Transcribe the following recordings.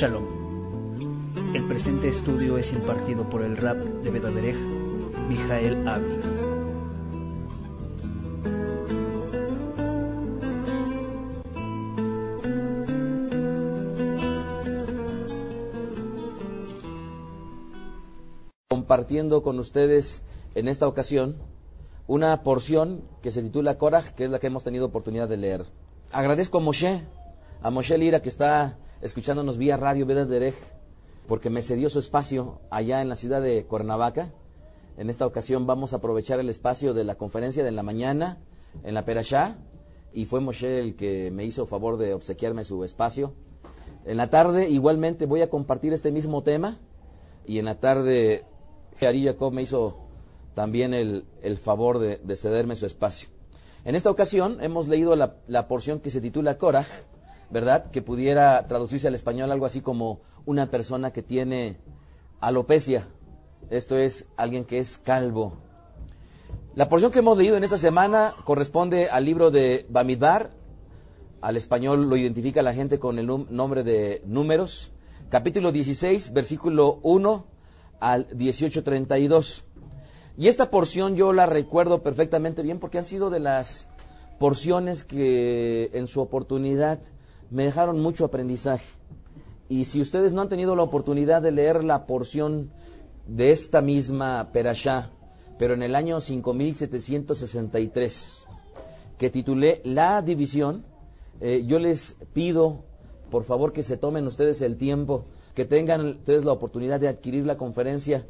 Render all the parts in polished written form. Shalom. El presente estudio es impartido por el Rab de Vedaderej, Mijael Abi. Compartiendo con ustedes en esta ocasión una porción que se titula Korach, que es la que hemos tenido oportunidad de leer. Agradezco a Moshe Lira, que está escuchándonos vía radio Vedaderej, porque me cedió su espacio allá en la ciudad de Cuernavaca. En esta ocasión vamos a aprovechar el espacio de la conferencia de la mañana en la Perashá, y fue Moshe el que me hizo favor de obsequiarme su espacio. En la tarde igualmente voy a compartir este mismo tema, y en la tarde Ari Jacob me hizo también el favor de cederme su espacio. En esta ocasión hemos leído la porción que se titula Korach, ¿verdad? Que pudiera traducirse al español algo así como una persona que tiene alopecia. Esto es, alguien que es calvo. La porción que hemos leído en esta semana corresponde al libro de Bamidbar. Al español lo identifica la gente con el nombre de Números. Capítulo 16, versículo 1 al 18:32. Y esta porción yo la recuerdo perfectamente bien porque han sido de las porciones que en su oportunidad me dejaron mucho aprendizaje. Y si ustedes no han tenido la oportunidad de leer la porción de esta misma Perashá, pero en el año 5763, que titulé La División, yo les pido por favor que se tomen ustedes el tiempo, que tengan ustedes la oportunidad de adquirir la conferencia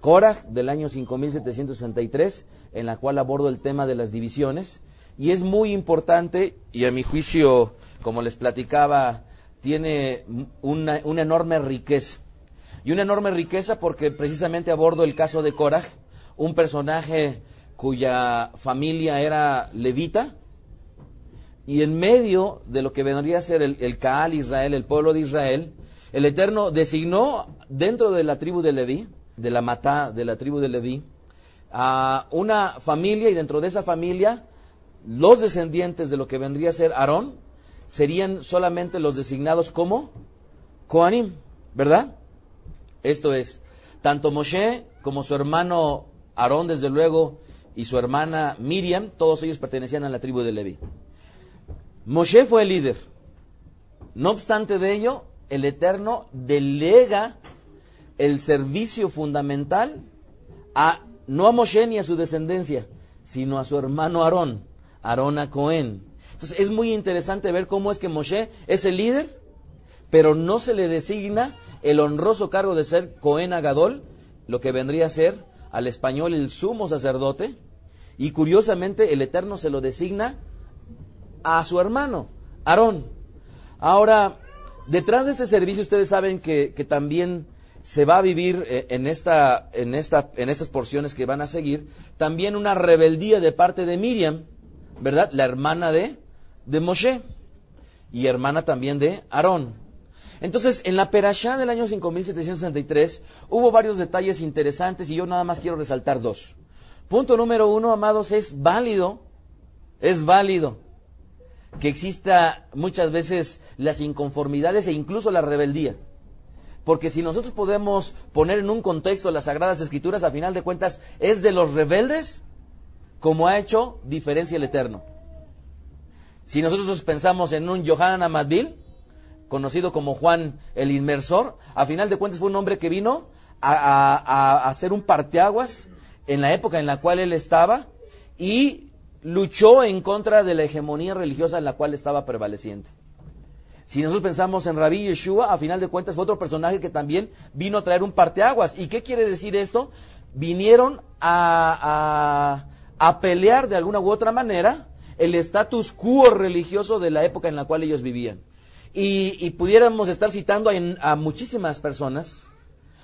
Korach del año 5763, en la cual abordo el tema de las divisiones. Y es muy importante, y a mi juicio, como les platicaba, tiene una enorme riqueza. Y una enorme riqueza porque precisamente abordo el caso de Korach, un personaje cuya familia era levita, y en medio de lo que vendría a ser el Kaal Israel, el pueblo de Israel, el Eterno designó dentro de la tribu de Leví, de la Matá, de la tribu de Leví, a una familia, y dentro de esa familia, los descendientes de lo que vendría a ser Aarón serían solamente los designados como Kohanim, ¿verdad? Esto es, tanto Moshe como su hermano Aarón, desde luego, y su hermana Miriam, todos ellos pertenecían a la tribu de Leví. Moshe fue el líder. No obstante de ello, el Eterno delega el servicio fundamental no a Moshe ni a su descendencia, sino a su hermano Aarón, Aarón a Cohen. Entonces es muy interesante ver cómo es que Moshe es el líder, pero no se le designa el honroso cargo de ser Cohen Agadol, lo que vendría a ser al español el sumo sacerdote, y curiosamente el Eterno se lo designa a su hermano, Aarón. Ahora, detrás de este servicio ustedes saben que también se va a vivir en estas porciones que van a seguir, también una rebeldía de parte de Miriam, ¿verdad? La hermana de Moshe y hermana también de Aarón. Entonces, en la Perashá del año 5763 hubo varios detalles interesantes y yo nada más quiero resaltar dos. Punto número uno, amados, es válido que exista muchas veces las inconformidades e incluso la rebeldía. Porque si nosotros podemos poner en un contexto las Sagradas Escrituras, a final de cuentas, es de los rebeldes como ha hecho diferencia el Eterno. Si nosotros pensamos en un Yohanan Hamadbil, conocido como Juan el Inmersor, a final de cuentas fue un hombre que vino a hacer un parteaguas en la época en la cual él estaba y luchó en contra de la hegemonía religiosa en la cual estaba prevaleciente. Si nosotros pensamos en Rabí Yeshua, a final de cuentas fue otro personaje que también vino a traer un parteaguas. ¿Y qué quiere decir esto? Vinieron a pelear de alguna u otra manera el status quo religioso de la época en la cual ellos vivían. Y pudiéramos estar citando a muchísimas personas,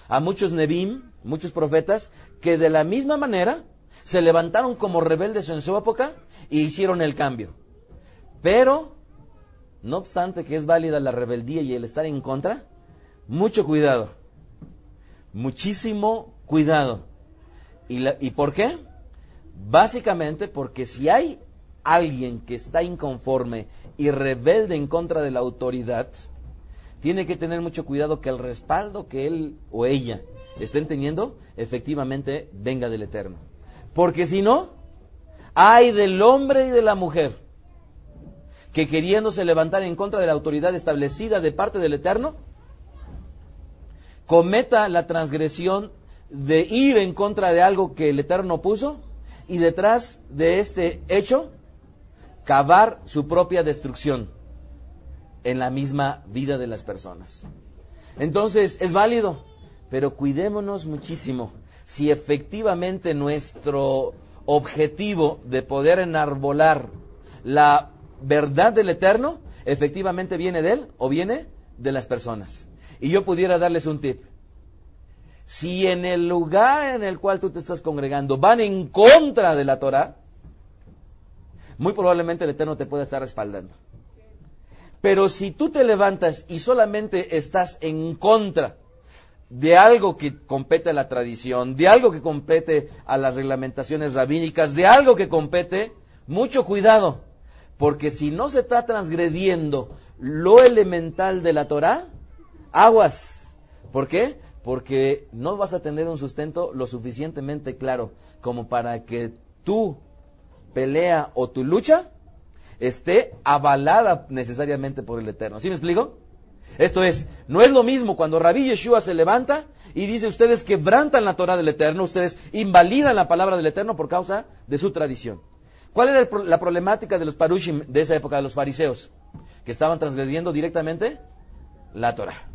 a muchos Nebim, muchos profetas, que de la misma manera se levantaron como rebeldes en su época e hicieron el cambio. Pero no obstante que es válida la rebeldía y el estar en contra, mucho cuidado, muchísimo cuidado. ¿Y por qué? Básicamente porque si hay alguien que está inconforme y rebelde en contra de la autoridad, tiene que tener mucho cuidado que el respaldo que él o ella estén teniendo, efectivamente venga del Eterno. Porque si no, hay del hombre y de la mujer que queriéndose levantar en contra de la autoridad establecida de parte del Eterno, cometa la transgresión de ir en contra de algo que el Eterno puso, y detrás de este hecho, cavar su propia destrucción en la misma vida de las personas. Entonces, es válido, pero cuidémonos muchísimo si efectivamente nuestro objetivo de poder enarbolar la verdad del Eterno, efectivamente viene de él o viene de las personas. Y yo pudiera darles un tip. Si en el lugar en el cual tú te estás congregando van en contra de la Torah, muy probablemente el Eterno te pueda estar respaldando. Pero si tú te levantas y solamente estás en contra de algo que compete a la tradición, de algo que compete a las reglamentaciones rabínicas, de algo que compete, mucho cuidado, porque si no se está transgrediendo lo elemental de la Torah, aguas. ¿Por qué? Porque no vas a tener un sustento lo suficientemente claro como para que tu pelea o tu lucha esté avalada necesariamente por el Eterno. ¿Sí me explico? Esto es, no es lo mismo cuando Rabí Yeshua se levanta y dice, ustedes quebrantan la Torah del Eterno, ustedes invalidan la palabra del Eterno por causa de su tradición. ¿Cuál era la problemática de los parushim de esa época, de los fariseos? Que estaban transgrediendo directamente la Torah.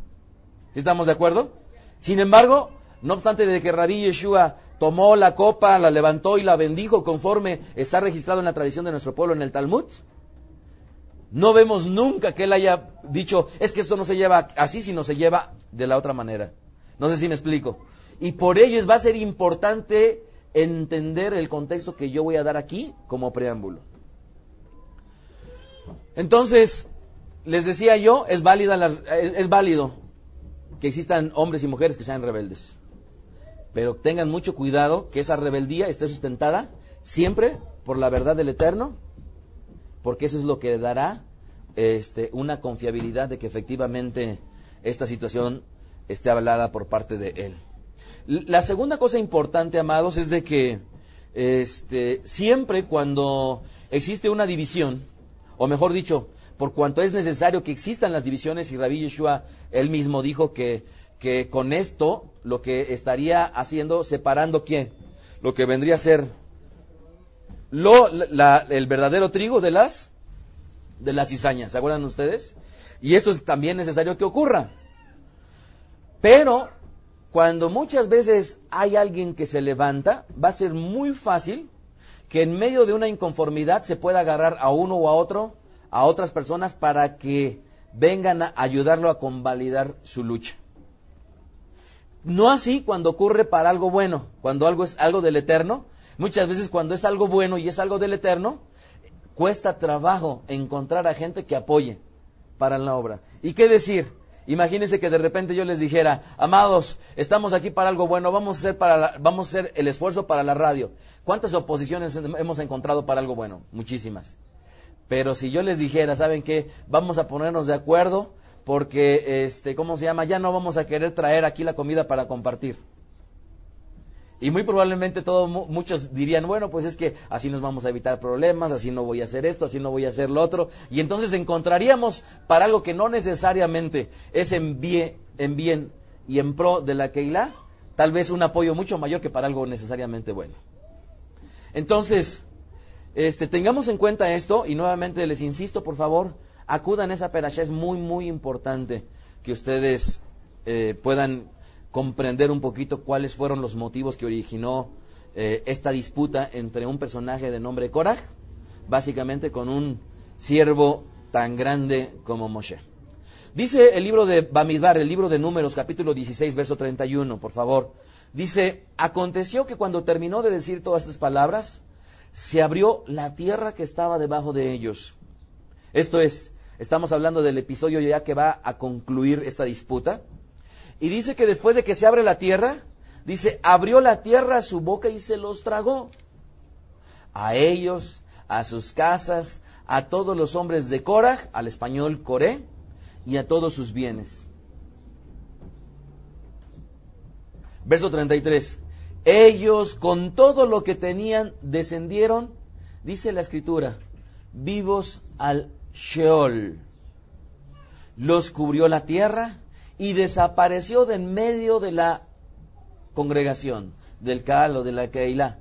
¿Sí estamos de acuerdo? Sin embargo, no obstante de que Rabí Yeshua tomó la copa, la levantó y la bendijo conforme está registrado en la tradición de nuestro pueblo en el Talmud, no vemos nunca que él haya dicho, es que esto no se lleva así, sino se lleva de la otra manera. No sé si me explico. Y por ello va a ser importante entender el contexto que yo voy a dar aquí como preámbulo. Entonces, les decía yo, es válido que existan hombres y mujeres que sean rebeldes. Pero tengan mucho cuidado que esa rebeldía esté sustentada siempre por la verdad del Eterno, porque eso es lo que dará una confiabilidad de que efectivamente esta situación esté hablada por parte de él. La segunda cosa importante, amados, es de que siempre cuando existe una división, o mejor dicho, por cuanto es necesario que existan las divisiones, y Rabí Yeshua él mismo dijo que con esto lo que estaría haciendo, separando ¿qué? Lo que vendría a ser el verdadero trigo de las cizañas, ¿se acuerdan ustedes? Y esto es también necesario que ocurra. Pero cuando muchas veces hay alguien que se levanta, va a ser muy fácil que en medio de una inconformidad se pueda agarrar a uno o a otro, a otras personas, para que vengan a ayudarlo a convalidar su lucha. No así cuando ocurre para algo bueno, cuando algo es algo del Eterno. Muchas veces cuando es algo bueno y es algo del Eterno, cuesta trabajo encontrar a gente que apoye para la obra. ¿Y qué decir? Imagínense que de repente yo les dijera, amados, estamos aquí para algo bueno, vamos a hacer el esfuerzo para la radio. ¿Cuántas oposiciones hemos encontrado para algo bueno? Muchísimas. Pero si yo les dijera, ¿saben qué? Vamos a ponernos de acuerdo porque, ya no vamos a querer traer aquí la comida para compartir. Y muy probablemente muchos dirían, bueno, pues es que así nos vamos a evitar problemas, así no voy a hacer esto, así no voy a hacer lo otro. Y entonces encontraríamos para algo que no necesariamente es en bien y en pro de la Keilah, tal vez un apoyo mucho mayor que para algo necesariamente bueno. Entonces, tengamos en cuenta esto, y nuevamente les insisto, por favor, acudan a esa perashá, es muy, muy importante que ustedes puedan comprender un poquito cuáles fueron los motivos que originó esta disputa entre un personaje de nombre Korach, básicamente con un siervo tan grande como Moshe. Dice el libro de Bamidbar, el libro de Números, capítulo 16, verso 31, por favor. Dice, aconteció que cuando terminó de decir todas estas palabras, se abrió la tierra que estaba debajo de ellos. Esto es, estamos hablando del episodio ya que va a concluir esta disputa. Y dice que después de que se abre la tierra, dice, abrió la tierra su boca y se los tragó. A ellos, a sus casas, a todos los hombres de Korach, al español Coré, y a todos sus bienes. Verso 33. Ellos con todo lo que tenían descendieron, dice la escritura, vivos al Sheol. Los cubrió la tierra y desapareció de en medio de la congregación, del Cábala o de la Keilah.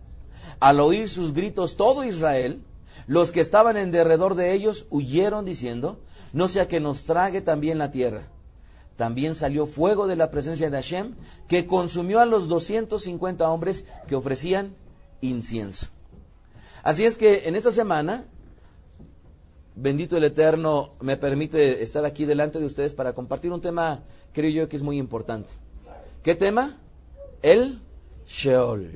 Al oír sus gritos todo Israel, los que estaban en derredor de ellos huyeron diciendo, no sea que nos trague también la tierra. También salió fuego de la presencia de Hashem, que consumió a los 250 hombres que ofrecían incienso. Así es que en esta semana, bendito el Eterno, me permite estar aquí delante de ustedes para compartir un tema, creo yo, que es muy importante. ¿Qué tema? El Sheol.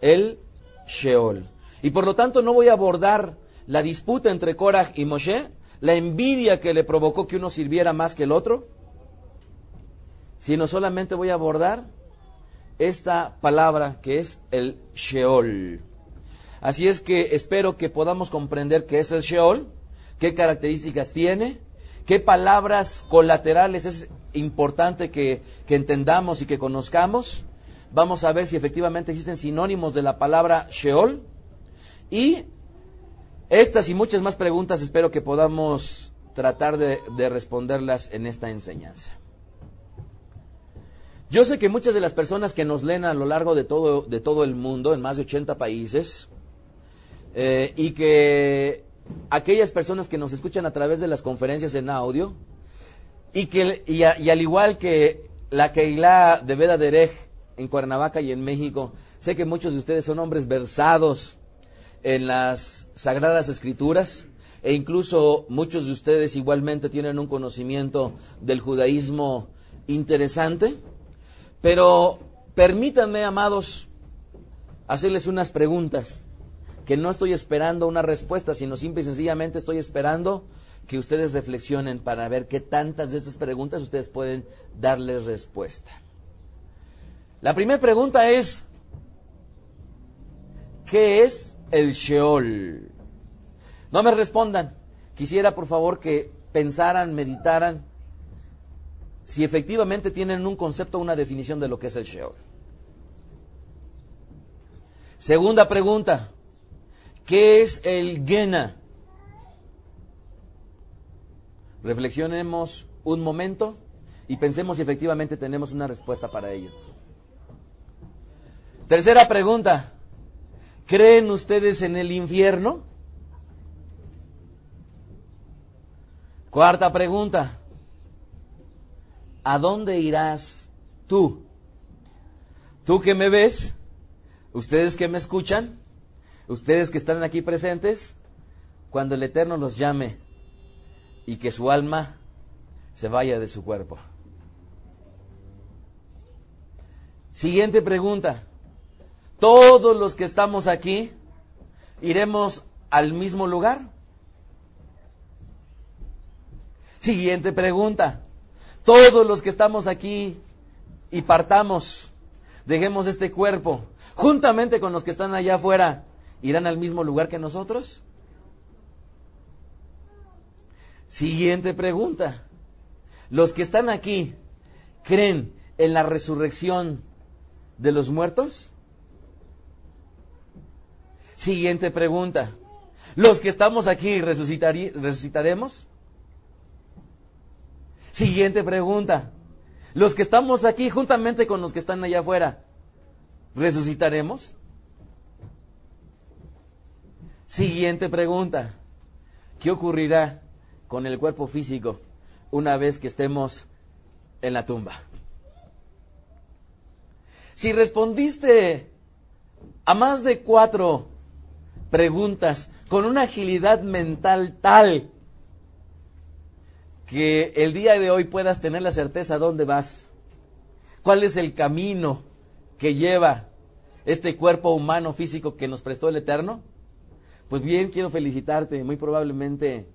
El Sheol. Y por lo tanto no voy a abordar la disputa entre Korach y Moshe, la envidia que le provocó que uno sirviera más que el otro, sino solamente voy a abordar esta palabra que es el Sheol. Así es que espero que podamos comprender qué es el Sheol, qué características tiene, qué palabras colaterales es importante que entendamos y que conozcamos. Vamos a ver si efectivamente existen sinónimos de la palabra Sheol. Y estas y muchas más preguntas espero que podamos tratar de responderlas en esta enseñanza. Yo sé que muchas de las personas que nos leen a lo largo de todo el mundo, en más de 80 países, y que aquellas personas que nos escuchan a través de las conferencias en audio, y al igual que la Keilah de Vedaderej en Cuernavaca y en México, sé que muchos de ustedes son hombres versados en las Sagradas Escrituras, e incluso muchos de ustedes igualmente tienen un conocimiento del judaísmo interesante, pero permítanme, amados, hacerles unas preguntas, que no estoy esperando una respuesta, sino simple y sencillamente estoy esperando que ustedes reflexionen para ver qué tantas de estas preguntas ustedes pueden darles respuesta. La primera pregunta es, ¿qué es el Sheol? No me respondan. Quisiera, por favor, que pensaran, meditaran, si efectivamente tienen un concepto, una definición de lo que es el Sheol. Segunda pregunta, ¿qué es el Ghena? Reflexionemos un momento y pensemos si efectivamente tenemos una respuesta para ello. Tercera pregunta, ¿creen ustedes en el infierno? Cuarta pregunta, ¿a dónde irás tú? Tú que me ves, ustedes que me escuchan, ustedes que están aquí presentes, cuando el Eterno los llame y que su alma se vaya de su cuerpo. Siguiente pregunta. ¿Todos los que estamos aquí iremos al mismo lugar? Siguiente pregunta. ¿Todos los que estamos aquí y partamos, dejemos este cuerpo, juntamente con los que están allá afuera, irán al mismo lugar que nosotros? Siguiente pregunta. ¿Los que están aquí creen en la resurrección de los muertos? Siguiente pregunta, ¿los que estamos aquí resucitaremos? Siguiente pregunta, ¿los que estamos aquí juntamente con los que están allá afuera, resucitaremos? Siguiente pregunta, ¿qué ocurrirá con el cuerpo físico una vez que estemos en la tumba? Si respondiste a más de 4 preguntas con una agilidad mental tal que el día de hoy puedas tener la certeza dónde vas, cuál es el camino que lleva este cuerpo humano físico que nos prestó el Eterno, pues bien, quiero felicitarte, muy probablemente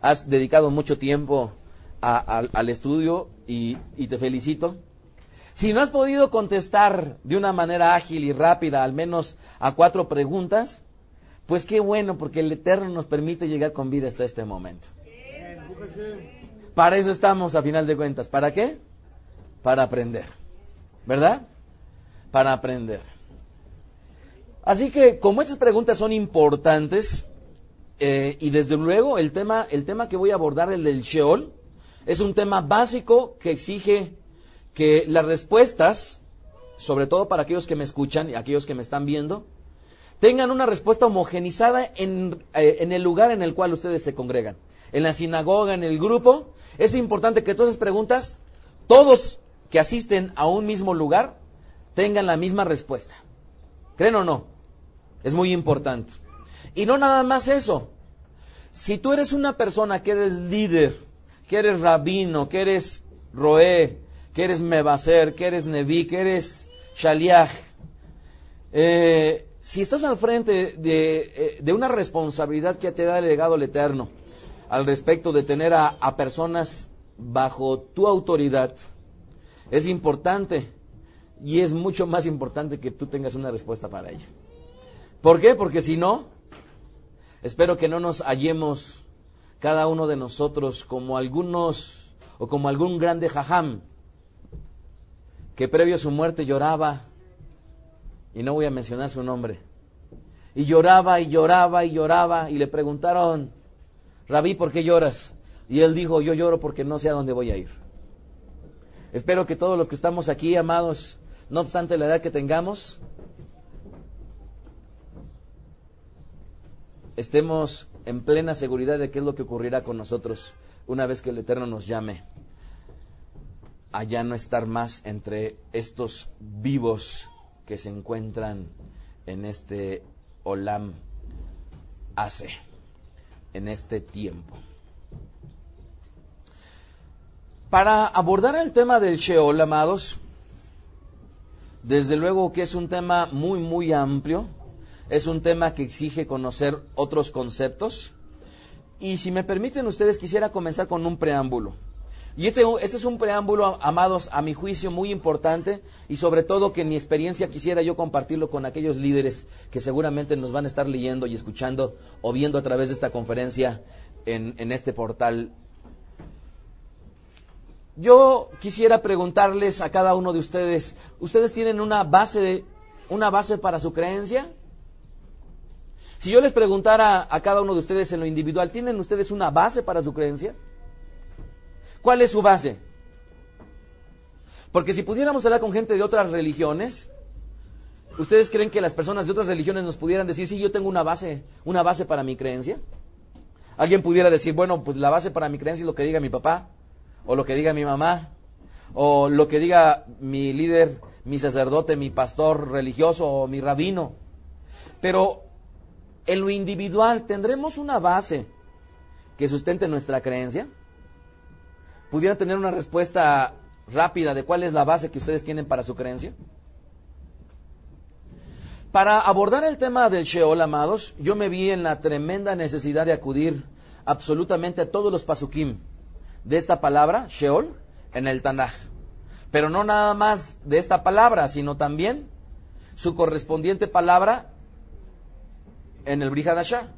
has dedicado mucho tiempo al estudio y te felicito. Si no has podido contestar de una manera ágil y rápida, al menos a 4 preguntas, pues qué bueno, porque el Eterno nos permite llegar con vida hasta este momento. Para eso estamos, a final de cuentas. ¿Para qué? Para aprender. ¿Verdad? Para aprender. Así que, como estas preguntas son importantes, y desde luego el tema que voy a abordar, el del Sheol, es un tema básico que exige que las respuestas, sobre todo para aquellos que me escuchan y aquellos que me están viendo, tengan una respuesta homogenizada en el lugar en el cual ustedes se congregan. En la sinagoga, en el grupo, es importante que todas esas preguntas, todos que asisten a un mismo lugar, tengan la misma respuesta. ¿Creen o no? Es muy importante. Y no nada más eso. Si tú eres una persona que eres líder, que eres rabino, que eres roé, que eres mebaser, que eres neví, que eres shaliach, si estás al frente de una responsabilidad que te da el legado el Eterno, al respecto de tener a personas bajo tu autoridad, es importante y es mucho más importante que tú tengas una respuesta para ello. ¿Por qué? Porque si no, espero que no nos hallemos cada uno de nosotros como algunos o como algún grande jajam que previo a su muerte lloraba, y no voy a mencionar su nombre, y lloraba y lloraba y lloraba, y le preguntaron: Rabí, ¿por qué lloras? Y él dijo: yo lloro porque no sé a dónde voy a ir. Espero que todos los que estamos aquí, amados, no obstante la edad que tengamos, estemos en plena seguridad de qué es lo que ocurrirá con nosotros una vez que el Eterno nos llame a ya no estar más entre estos vivos que se encuentran en este Olam Hace, en este tiempo. Para abordar el tema del Sheol, amados, desde luego que es un tema muy, muy amplio, es un tema que exige conocer otros conceptos, y si me permiten ustedes, quisiera comenzar con un preámbulo. Y este es un preámbulo, amados, a mi juicio muy importante, y sobre todo que en mi experiencia quisiera yo compartirlo con aquellos líderes que seguramente nos van a estar leyendo y escuchando o viendo a través de esta conferencia en este portal. Yo quisiera preguntarles a cada uno de ustedes: ¿ustedes tienen una base para su creencia? Si yo les preguntara a cada uno de ustedes en lo individual: ¿tienen ustedes una base para su creencia? ¿Cuál es su base? Porque si pudiéramos hablar con gente de otras religiones, ¿ustedes creen que las personas de otras religiones nos pudieran decir: sí, yo tengo una base para mi creencia? Alguien pudiera decir: bueno, pues la base para mi creencia es lo que diga mi papá, o lo que diga mi mamá, o lo que diga mi líder, mi sacerdote, mi pastor religioso o mi rabino. Pero en lo individual, ¿tendremos una base que sustente nuestra creencia? ¿Pudieran tener una respuesta rápida de cuál es la base que ustedes tienen para su creencia? Para abordar el tema del Sheol, amados, yo me vi en la tremenda necesidad de acudir absolutamente a todos los pasukim de esta palabra, Sheol, en el Tanaj. Pero no nada más de esta palabra, sino también su correspondiente palabra en el Brit Hadashah.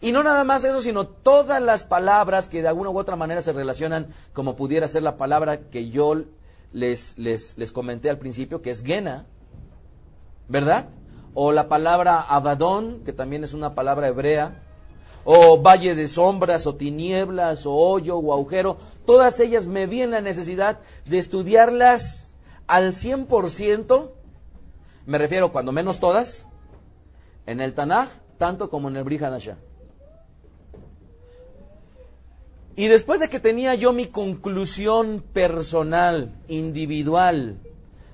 Y no nada más eso, sino todas las palabras que de alguna u otra manera se relacionan, como pudiera ser la palabra que yo les comenté al principio, que es Ghena, ¿verdad? O la palabra Abadón, que también es una palabra hebrea, o valle de sombras, o tinieblas, o hoyo, o agujero. Todas ellas me vi en la necesidad de estudiarlas al 100%, me refiero cuando menos todas, en el Tanaj, tanto como en el Brit Hadashah. Y después de que tenía yo mi conclusión personal, individual,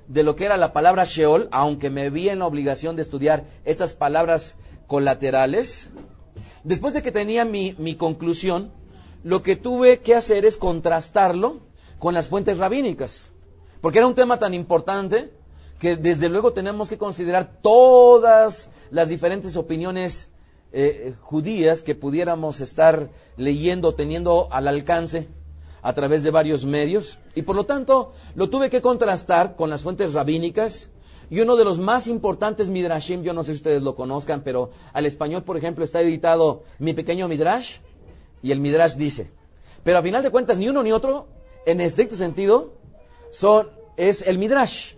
de lo que era la palabra Sheol, aunque me vi en la obligación de estudiar estas palabras colaterales, después de que tenía mi conclusión, lo que tuve que hacer es contrastarlo con las fuentes rabínicas, porque era un tema tan importante que desde luego tenemos que considerar todas las diferentes opiniones judías que pudiéramos estar leyendo, teniendo al alcance a través de varios medios, y por lo tanto lo tuve que contrastar con las fuentes rabínicas. Y uno de los más importantes Midrashim, yo no sé si ustedes lo conozcan, pero al español, por ejemplo, está editado Mi Pequeño Midrash, y el Midrash dice: Pero a final de cuentas, ni uno ni otro, en estricto sentido, es el Midrash.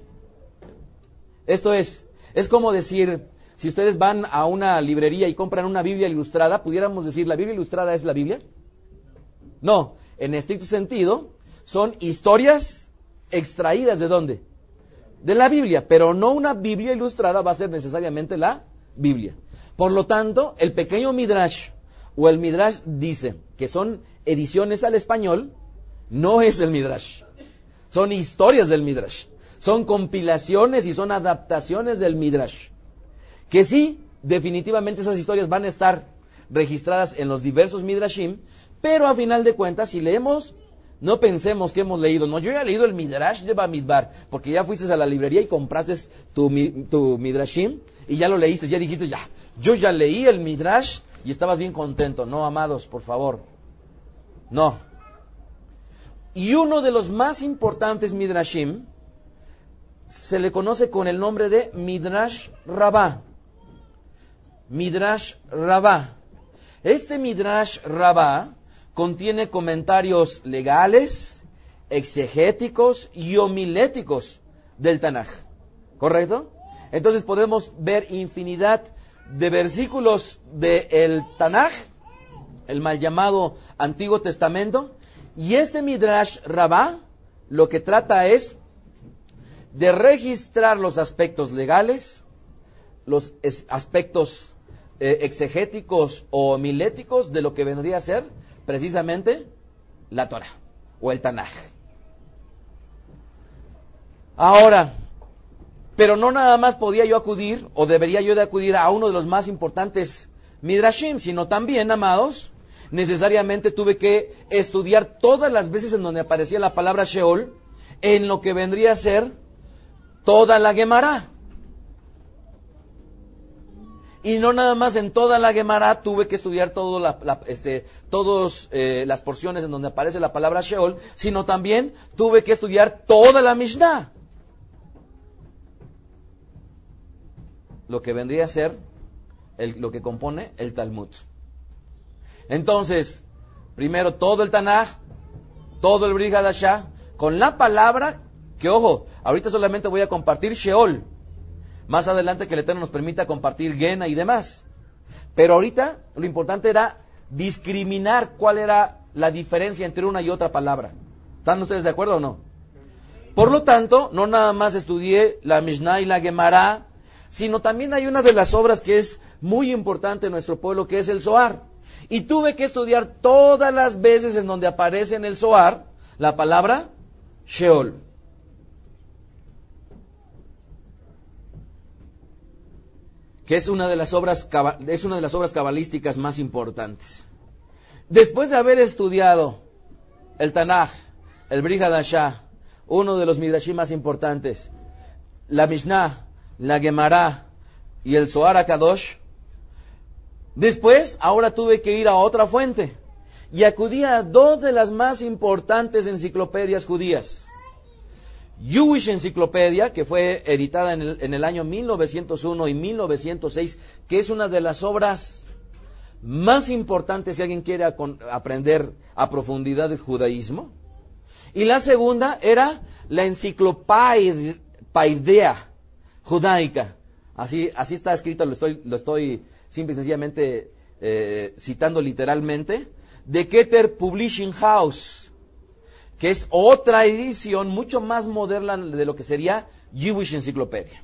Esto es como decir, si ustedes van a una librería y compran una Biblia ilustrada, ¿pudiéramos decir la Biblia ilustrada es la Biblia? No, en estricto sentido, son historias extraídas ¿de dónde? De la Biblia, pero no una Biblia ilustrada va a ser necesariamente la Biblia. Por lo tanto, el pequeño Midrash, o el Midrash dice que son ediciones al español, no es el Midrash. Son historias del Midrash. Son compilaciones y son adaptaciones del Midrash. Que sí, definitivamente esas historias van a estar registradas en los diversos Midrashim, pero a final de cuentas, si leemos, no pensemos que hemos leído. No, yo ya he leído el Midrash de Bamidbar, porque ya fuiste a la librería y compraste tu Midrashim y ya lo leíste, ya dijiste, ya, yo ya leí el Midrash y estabas bien contento. No, amados, por favor, no. Y uno de los más importantes Midrashim se le conoce con el nombre de Midrash Rabbah. Midrash Rabbah. Este Midrash Rabbah contiene comentarios legales, exegéticos y homiléticos del Tanaj, ¿correcto? Entonces podemos ver infinidad de versículos del Tanaj, el mal llamado Antiguo Testamento, y este Midrash Rabbah lo que trata es de registrar los aspectos legales, los aspectos exegéticos o homiléticos de lo que vendría a ser precisamente la Torah o el Tanaj. Ahora, pero no nada más podía yo acudir o debería yo de acudir a uno de los más importantes Midrashim, sino también, amados, necesariamente tuve que estudiar todas las veces en donde aparecía la palabra Sheol en lo que vendría a ser toda la Gemara. Y no nada más en toda la Gemara tuve que estudiar todas las porciones en donde aparece la palabra Sheol, sino también tuve que estudiar toda la Mishnah. Lo que vendría a ser lo que compone el Talmud. Entonces, primero todo el Tanaj, todo el Brit Hadashah, con la palabra que, ojo, ahorita solamente voy a compartir Sheol. Más adelante que el Eterno nos permita compartir Ghena y demás. Pero ahorita lo importante era discriminar cuál era la diferencia entre una y otra palabra. ¿Están ustedes de acuerdo o no? Por lo tanto, no nada más estudié la Mishnah y la Gemara, sino también hay una de las obras que es muy importante en nuestro pueblo, que es el Zohar. Y tuve que estudiar todas las veces en donde aparece en el Zohar la palabra Sheol. Que es una de las obras cabalísticas más importantes. Después de haber estudiado el Tanaj, el Brit Hadashah, uno de los Midrashim más importantes, la Mishnah, la Gemara y el Zohar HaKadosh, después, ahora tuve que ir a otra fuente y acudí a dos de las más importantes enciclopedias judías. Jewish Encyclopedia, que fue editada en el año 1901 y 1906, que es una de las obras más importantes si alguien quiere aprender a profundidad el judaísmo. Y la segunda era la Enciclopedia Judaica. Así está escrita, lo estoy simple y sencillamente citando literalmente, de Keter Publishing House, que es otra edición mucho más moderna de lo que sería Jewish Encyclopedia.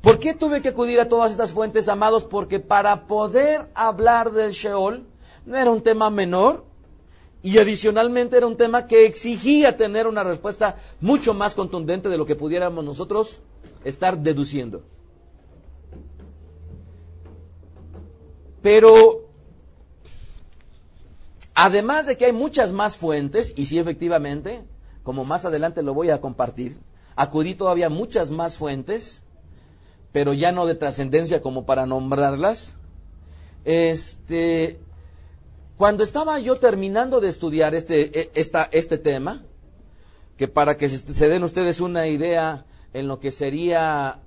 ¿Por qué tuve que acudir a todas estas fuentes, amados? Porque para poder hablar del Sheol no era un tema menor y adicionalmente era un tema que exigía tener una respuesta mucho más contundente de lo que pudiéramos nosotros estar deduciendo. Pero además de que hay muchas más fuentes, y sí, efectivamente, como más adelante lo voy a compartir, acudí todavía a muchas más fuentes, pero ya no de trascendencia como para nombrarlas. Cuando estaba yo terminando de estudiar este tema, que para que se den ustedes una idea en lo que sería,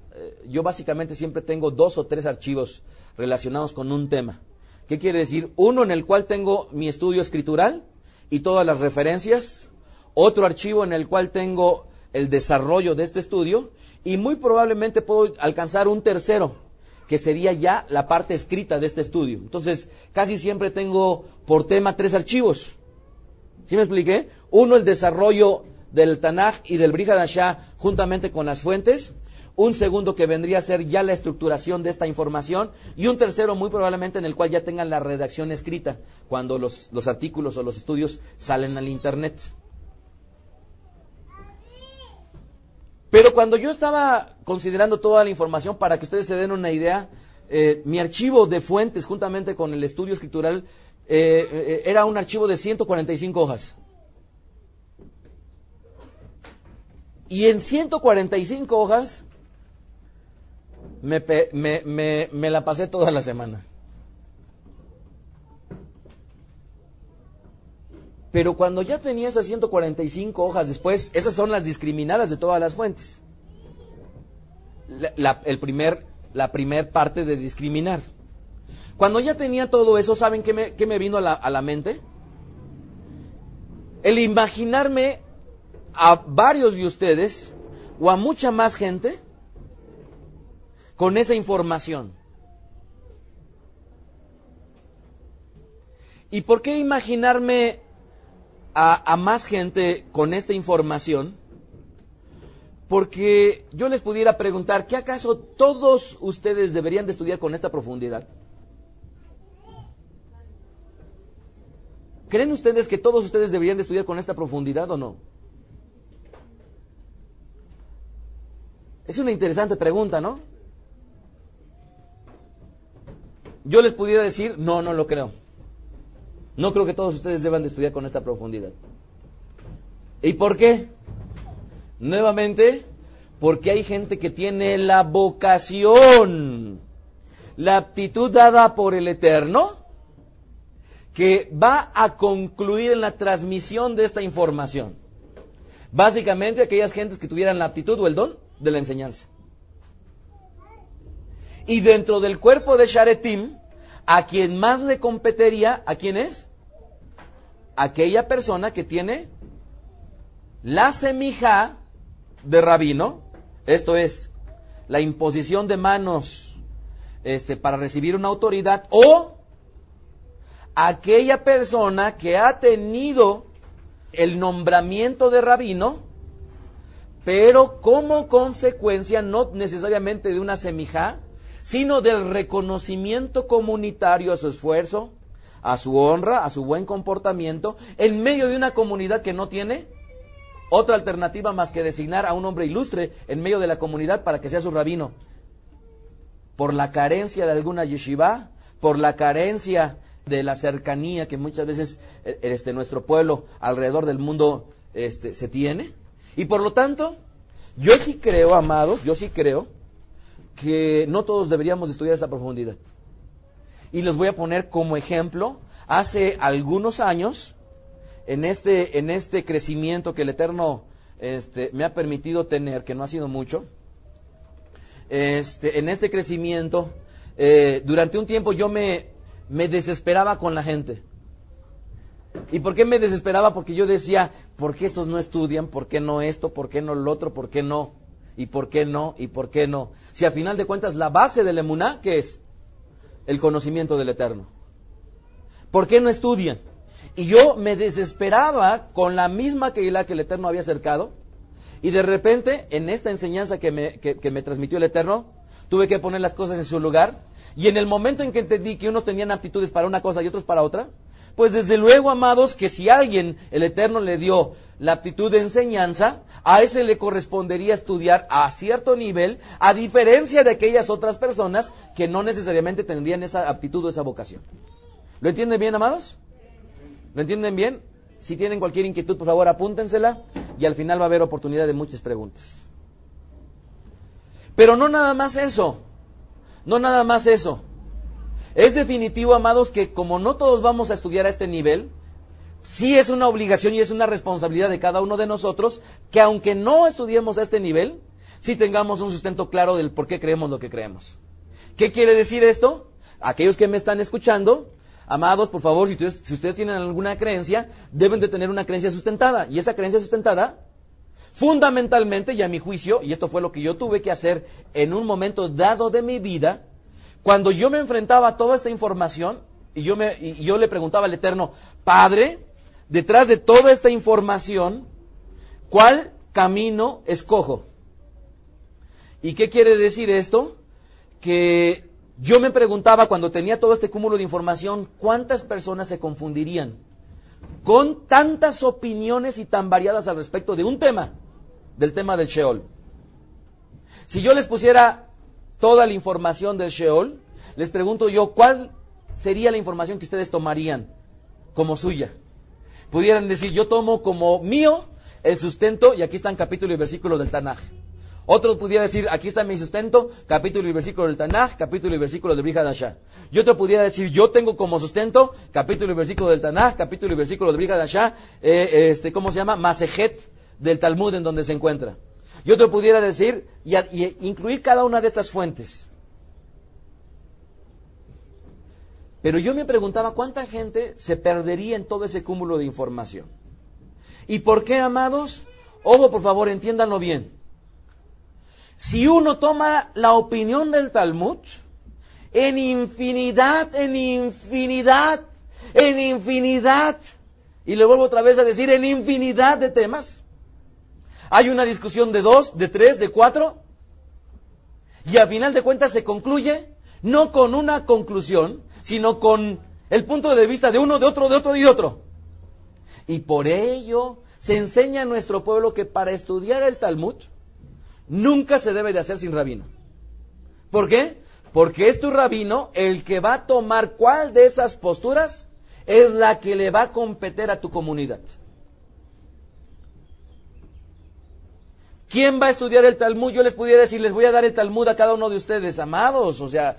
yo básicamente siempre tengo 2 o 3 archivos relacionados con un tema. ¿Qué quiere decir? Uno en el cual tengo mi estudio escritural y todas las referencias, otro archivo en el cual tengo el desarrollo de este estudio, y muy probablemente puedo alcanzar un tercero, que sería ya la parte escrita de este estudio. Entonces, casi siempre tengo por tema 3 archivos. ¿Sí me expliqué? Uno, el desarrollo del Tanaj y del Brit Hadashah juntamente con las fuentes. Un segundo que vendría a ser ya la estructuración de esta información. Y un tercero muy probablemente en el cual ya tengan la redacción escrita cuando los artículos o los estudios salen al internet. Pero cuando yo estaba considerando toda la información, para que ustedes se den una idea, mi archivo de fuentes juntamente con el estudio escritural era un archivo de 145 hojas. Y en 145 hojas me la pasé toda la semana. Pero cuando ya tenía esas 145 hojas después, esas son las discriminadas de todas las fuentes. La primer parte de discriminar. Cuando ya tenía todo eso, ¿saben qué me vino a la mente? El imaginarme a varios de ustedes, o a mucha más gente, con esa información. ¿Y por qué imaginarme a más gente con esta información? Porque yo les pudiera preguntar, ¿qué acaso todos ustedes deberían de estudiar con esta profundidad? ¿Creen ustedes que todos ustedes deberían de estudiar con esta profundidad o no? Es una interesante pregunta, ¿no? Yo les pudiera decir, no lo creo. No creo que todos ustedes deban de estudiar con esta profundidad. ¿Y por qué? Nuevamente, porque hay gente que tiene la vocación, la aptitud dada por el Eterno, que va a concluir en la transmisión de esta información. Básicamente, aquellas gentes que tuvieran la aptitud o el don de la enseñanza. Y dentro del cuerpo de Sharetim, a quien más le competiría, ¿a quién es? Aquella persona que tiene la semijá de rabino, esto es, la imposición de manos para recibir una autoridad, o aquella persona que ha tenido el nombramiento de rabino, pero como consecuencia no necesariamente de una semijá, sino del reconocimiento comunitario a su esfuerzo, a su honra, a su buen comportamiento, en medio de una comunidad que no tiene otra alternativa más que designar a un hombre ilustre en medio de la comunidad para que sea su rabino. Por la carencia de alguna yeshiva, por la carencia de la cercanía que muchas veces nuestro pueblo alrededor del mundo se tiene. Y por lo tanto, yo sí creo, amados, que no todos deberíamos estudiar esta profundidad. Y les voy a poner como ejemplo, hace algunos años, en este crecimiento que el Eterno me ha permitido tener, que no ha sido mucho, en este crecimiento, durante un tiempo yo me desesperaba con la gente. ¿Y por qué me desesperaba? Porque yo decía, ¿por qué estos no estudian? ¿Por qué no esto? ¿Por qué no lo otro? ¿Por qué no? ¿Y por qué no? ¿Y por qué no? Si a final de cuentas la base del emuná, ¿qué es? El conocimiento del Eterno. ¿Por qué no estudian? Y yo me desesperaba con la misma Keilah que el Eterno había acercado. Y de repente, en esta enseñanza que me transmitió el Eterno, tuve que poner las cosas en su lugar. Y en el momento en que entendí que unos tenían aptitudes para una cosa y otros para otra, pues desde luego, amados, que si alguien, el Eterno le dio la aptitud de enseñanza, a ese le correspondería estudiar a cierto nivel, a diferencia de aquellas otras personas que no necesariamente tendrían esa aptitud o esa vocación. ¿Lo entienden bien, amados? ¿Lo entienden bien? Si tienen cualquier inquietud, por favor, apúntensela, y al final va a haber oportunidad de muchas preguntas. Pero no nada más eso, no nada más eso. Es definitivo, amados, que como no todos vamos a estudiar a este nivel, sí es una obligación y es una responsabilidad de cada uno de nosotros que aunque no estudiemos a este nivel, sí tengamos un sustento claro del por qué creemos lo que creemos. ¿Qué quiere decir esto? Aquellos que me están escuchando, Amados, por favor, si ustedes tienen alguna creencia, deben de tener una creencia sustentada. Y esa creencia sustentada, fundamentalmente, y a mi juicio, y esto fue lo que yo tuve que hacer en un momento dado de mi vida, cuando yo me enfrentaba a toda esta información, y yo le preguntaba al Eterno, Padre, detrás de toda esta información, ¿cuál camino escojo? ¿Y qué quiere decir esto? Que yo me preguntaba, cuando tenía todo este cúmulo de información, ¿cuántas personas se confundirían con tantas opiniones y tan variadas al respecto de un tema, del tema del Sheol? Si yo les pusiera toda la información del Sheol, les pregunto yo, ¿cuál sería la información que ustedes tomarían como suya? Pudieran decir, yo tomo como mío el sustento, y aquí están capítulo y versículo del Tanaj. Otro pudiera decir, aquí está mi sustento, capítulo y versículo del Tanaj, capítulo y versículo del Brit Hadashah. Y otro pudiera decir, yo tengo como sustento, capítulo y versículo del Tanaj, capítulo y versículo del Brit Hadashah, Masejet del Talmud en donde se encuentra. Y otro pudiera decir, y incluir cada una de estas fuentes. Pero yo me preguntaba, ¿cuánta gente se perdería en todo ese cúmulo de información? ¿Y por qué, amados? Ojo, por favor, entiéndanlo bien. Si uno toma la opinión del Talmud, en infinidad, y le vuelvo otra vez a decir, en infinidad de temas, hay una discusión de 2, de 3, de 4, y al final de cuentas se concluye, no con una conclusión, sino con el punto de vista de uno, de otro. Y por ello se enseña a nuestro pueblo que para estudiar el Talmud, nunca se debe de hacer sin rabino. ¿Por qué? Porque es tu rabino el que va a tomar cuál de esas posturas es la que le va a competir a tu comunidad. ¿Quién va a estudiar el Talmud? Yo les pudiera decir, les voy a dar el Talmud a cada uno de ustedes, amados. O sea,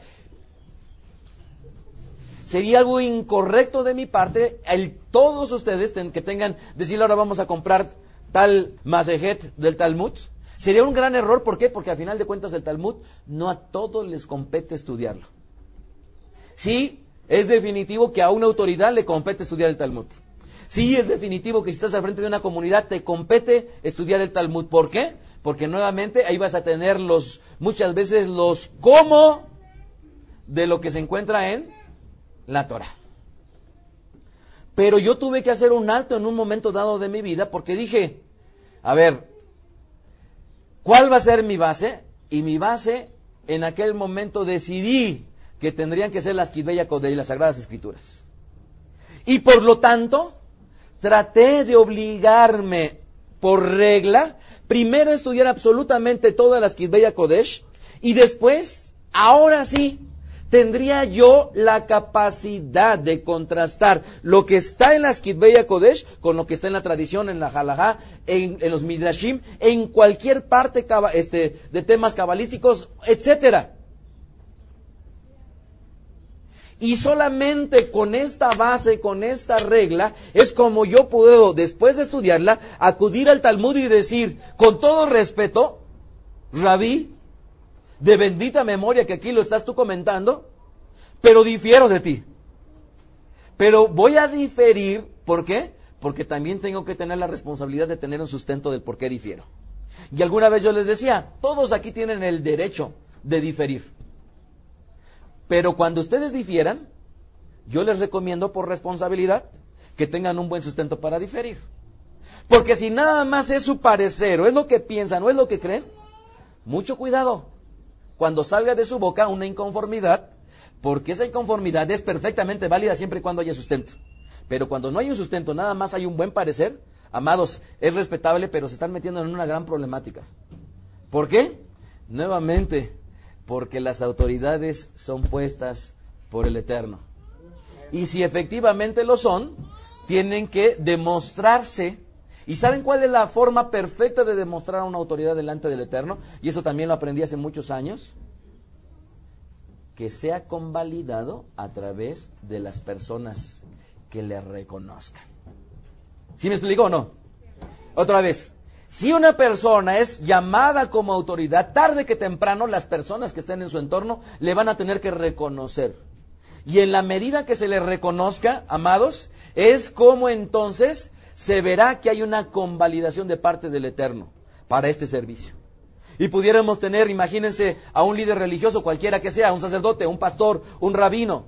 sería algo incorrecto de mi parte el todos ustedes que tengan, decirle ahora vamos a comprar tal Masejet del Talmud. Sería un gran error, ¿por qué? Porque al final de cuentas el Talmud no a todos les compete estudiarlo. Sí, es definitivo que a una autoridad le compete estudiar el Talmud. Sí, es definitivo que si estás al frente de una comunidad te compete estudiar el Talmud. ¿Por qué? Porque nuevamente ahí vas a tener muchas veces los cómo de lo que se encuentra en la Torah. Pero yo tuve que hacer un alto en un momento dado de mi vida porque dije, a ver, ¿cuál va a ser mi base? Y mi base, en aquel momento decidí que tendrían que ser las Kitbeya Kodesh, las Sagradas Escrituras. Y por lo tanto, traté de obligarme por regla, primero estudiar absolutamente todas las Kitbeya Kodesh, y después, ahora sí, tendría yo la capacidad de contrastar lo que está en las Kitbeya Kodesh con lo que está en la tradición, en la halajá, en los Midrashim, en cualquier parte de temas cabalísticos, etcétera. Y solamente con esta base, con esta regla, es como yo puedo, después de estudiarla, acudir al Talmud y decir, con todo respeto, Rabí, de bendita memoria que aquí lo estás tú comentando, pero difiero de ti. Pero voy a diferir, ¿por qué? Porque también tengo que tener la responsabilidad de tener un sustento del por qué difiero. Y alguna vez yo les decía, todos aquí tienen el derecho de diferir. Pero cuando ustedes difieran, yo les recomiendo por responsabilidad que tengan un buen sustento para diferir. Porque si nada más es su parecer, o es lo que piensan, o es lo que creen, mucho cuidado cuando salga de su boca una inconformidad, porque esa inconformidad es perfectamente válida siempre y cuando haya sustento. Pero cuando no hay un sustento, nada más hay un buen parecer, amados, es respetable, pero se están metiendo en una gran problemática. ¿Por qué? Nuevamente, porque las autoridades son puestas por el Eterno. Y si efectivamente lo son, tienen que demostrarse. ¿Y saben cuál es la forma perfecta de demostrar a una autoridad delante del Eterno? Y eso también lo aprendí hace muchos años. Que sea convalidado a través de las personas que le reconozcan. ¿Sí me explico o no? Otra vez. Si una persona es llamada como autoridad, tarde que temprano, las personas que estén en su entorno le van a tener que reconocer. Y en la medida que se le reconozca, amados, es como entonces se verá que hay una convalidación de parte del Eterno para este servicio. Y pudiéramos tener, imagínense, a un líder religioso, cualquiera que sea, un sacerdote, un pastor, un rabino,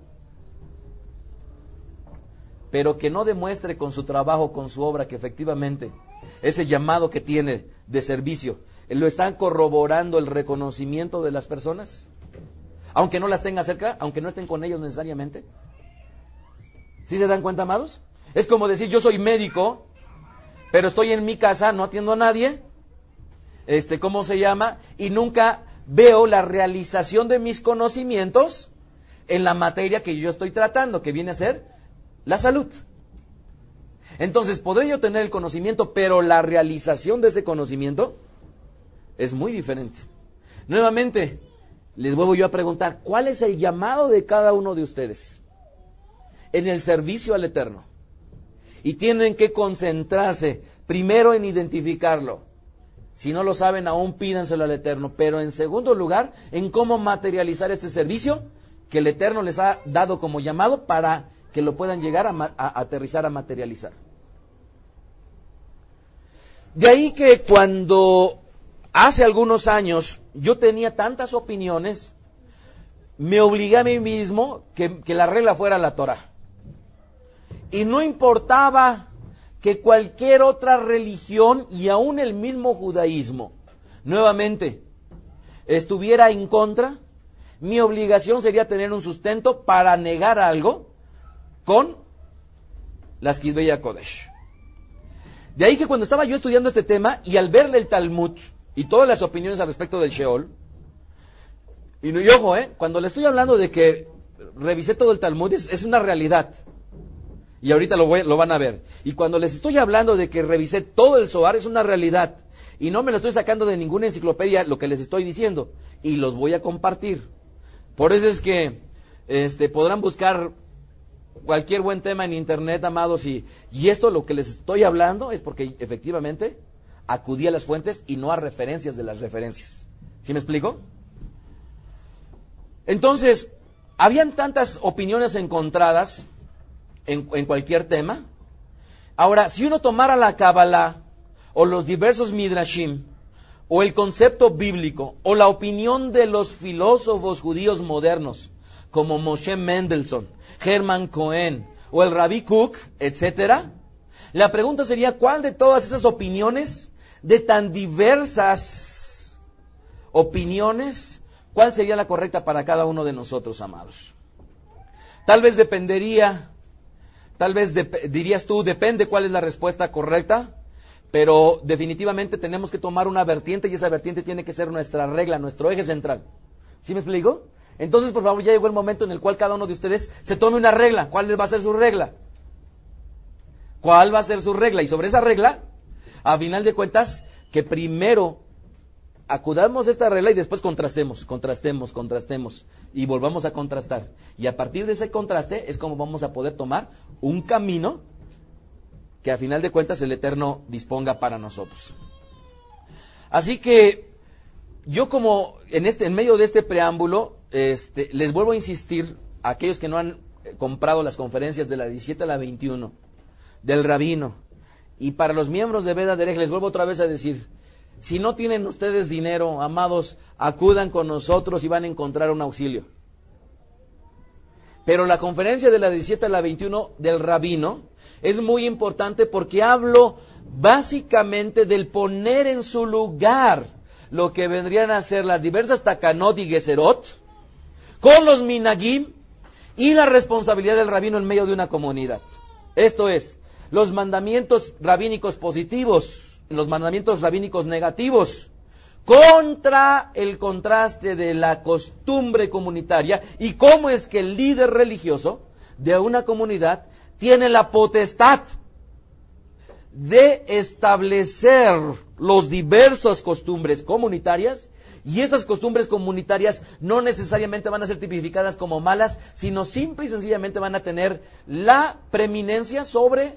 pero que no demuestre con su trabajo, con su obra, que efectivamente ese llamado que tiene de servicio, ¿lo están corroborando el reconocimiento de las personas? Aunque no las tenga cerca, aunque no estén con ellos necesariamente. ¿Sí se dan cuenta, amados? Es como decir, yo soy médico, pero estoy en mi casa, no atiendo a nadie, ¿cómo se llama? Y nunca veo la realización de mis conocimientos en la materia que yo estoy tratando, que viene a ser la salud. Entonces, podré yo tener el conocimiento, pero la realización de ese conocimiento es muy diferente. Nuevamente, les vuelvo yo a preguntar, ¿cuál es el llamado de cada uno de ustedes en el servicio al Eterno? Y tienen que concentrarse primero en identificarlo. Si no lo saben, aún pídanselo al Eterno. Pero en segundo lugar, en cómo materializar este servicio que el Eterno les ha dado como llamado para que lo puedan llegar a aterrizar, a materializar. De ahí que cuando hace algunos años yo tenía tantas opiniones, me obligué a mí mismo que la regla fuera la Torah. Y no importaba que cualquier otra religión y aún el mismo judaísmo, nuevamente, estuviera en contra, mi obligación sería tener un sustento para negar algo con las Kitbeya Kodesh. De ahí que cuando estaba yo estudiando este tema y al verle el Talmud y todas las opiniones al respecto del Sheol, y ojo, cuando le estoy hablando de que revisé todo el Talmud, es una realidad. Y ahorita lo van a ver. Y cuando les estoy hablando de que revisé todo el Zohar, es una realidad. Y no me lo estoy sacando de ninguna enciclopedia lo que les estoy diciendo. Y los voy a compartir. Por eso es que podrán buscar cualquier buen tema en internet, amados. Y esto, lo que les estoy hablando, es porque efectivamente acudí a las fuentes y no a referencias de las referencias. ¿Sí me explico? Entonces, habían tantas opiniones encontradas en cualquier tema. Ahora, si uno tomara la Cábala o los diversos Midrashim o el concepto bíblico o la opinión de los filósofos judíos modernos como Moshe Mendelssohn, Hermann Cohen o el Rabí Cook, etcétera, la pregunta sería, ¿cuál de todas esas opiniones, de tan diversas opiniones, cuál sería la correcta para cada uno de nosotros, amados? Tal vez dirías tú, depende cuál es la respuesta correcta, pero definitivamente tenemos que tomar una vertiente y esa vertiente tiene que ser nuestra regla, nuestro eje central. ¿Sí me explico? Entonces, por favor, ya llegó el momento en el cual cada uno de ustedes se tome una regla. ¿Cuál va a ser su regla? ¿Cuál va a ser su regla? Y sobre esa regla, a final de cuentas, que primero acudamos a esta regla y después contrastemos y volvamos a contrastar. Y a partir de ese contraste es como vamos a poder tomar un camino que a final de cuentas el Eterno disponga para nosotros. Así que yo, como en medio de este preámbulo, les vuelvo a insistir a aquellos que no han comprado las conferencias de la 17 a la 21 del rabino, y para los miembros de Vedaderej les vuelvo otra vez a decir: si no tienen ustedes dinero, amados, acudan con nosotros y van a encontrar un auxilio. Pero la conferencia de la 17 a la 21 del rabino es muy importante porque hablo básicamente del poner en su lugar lo que vendrían a ser las diversas takanot y geserot con los minagim y la responsabilidad del rabino en medio de una comunidad. Esto es, los mandamientos rabínicos positivos, los mandamientos rabínicos negativos, contra el contraste de la costumbre comunitaria y cómo es que el líder religioso de una comunidad tiene la potestad de establecer los diversas costumbres comunitarias, y esas costumbres comunitarias no necesariamente van a ser tipificadas como malas, sino simple y sencillamente van a tener la preeminencia sobre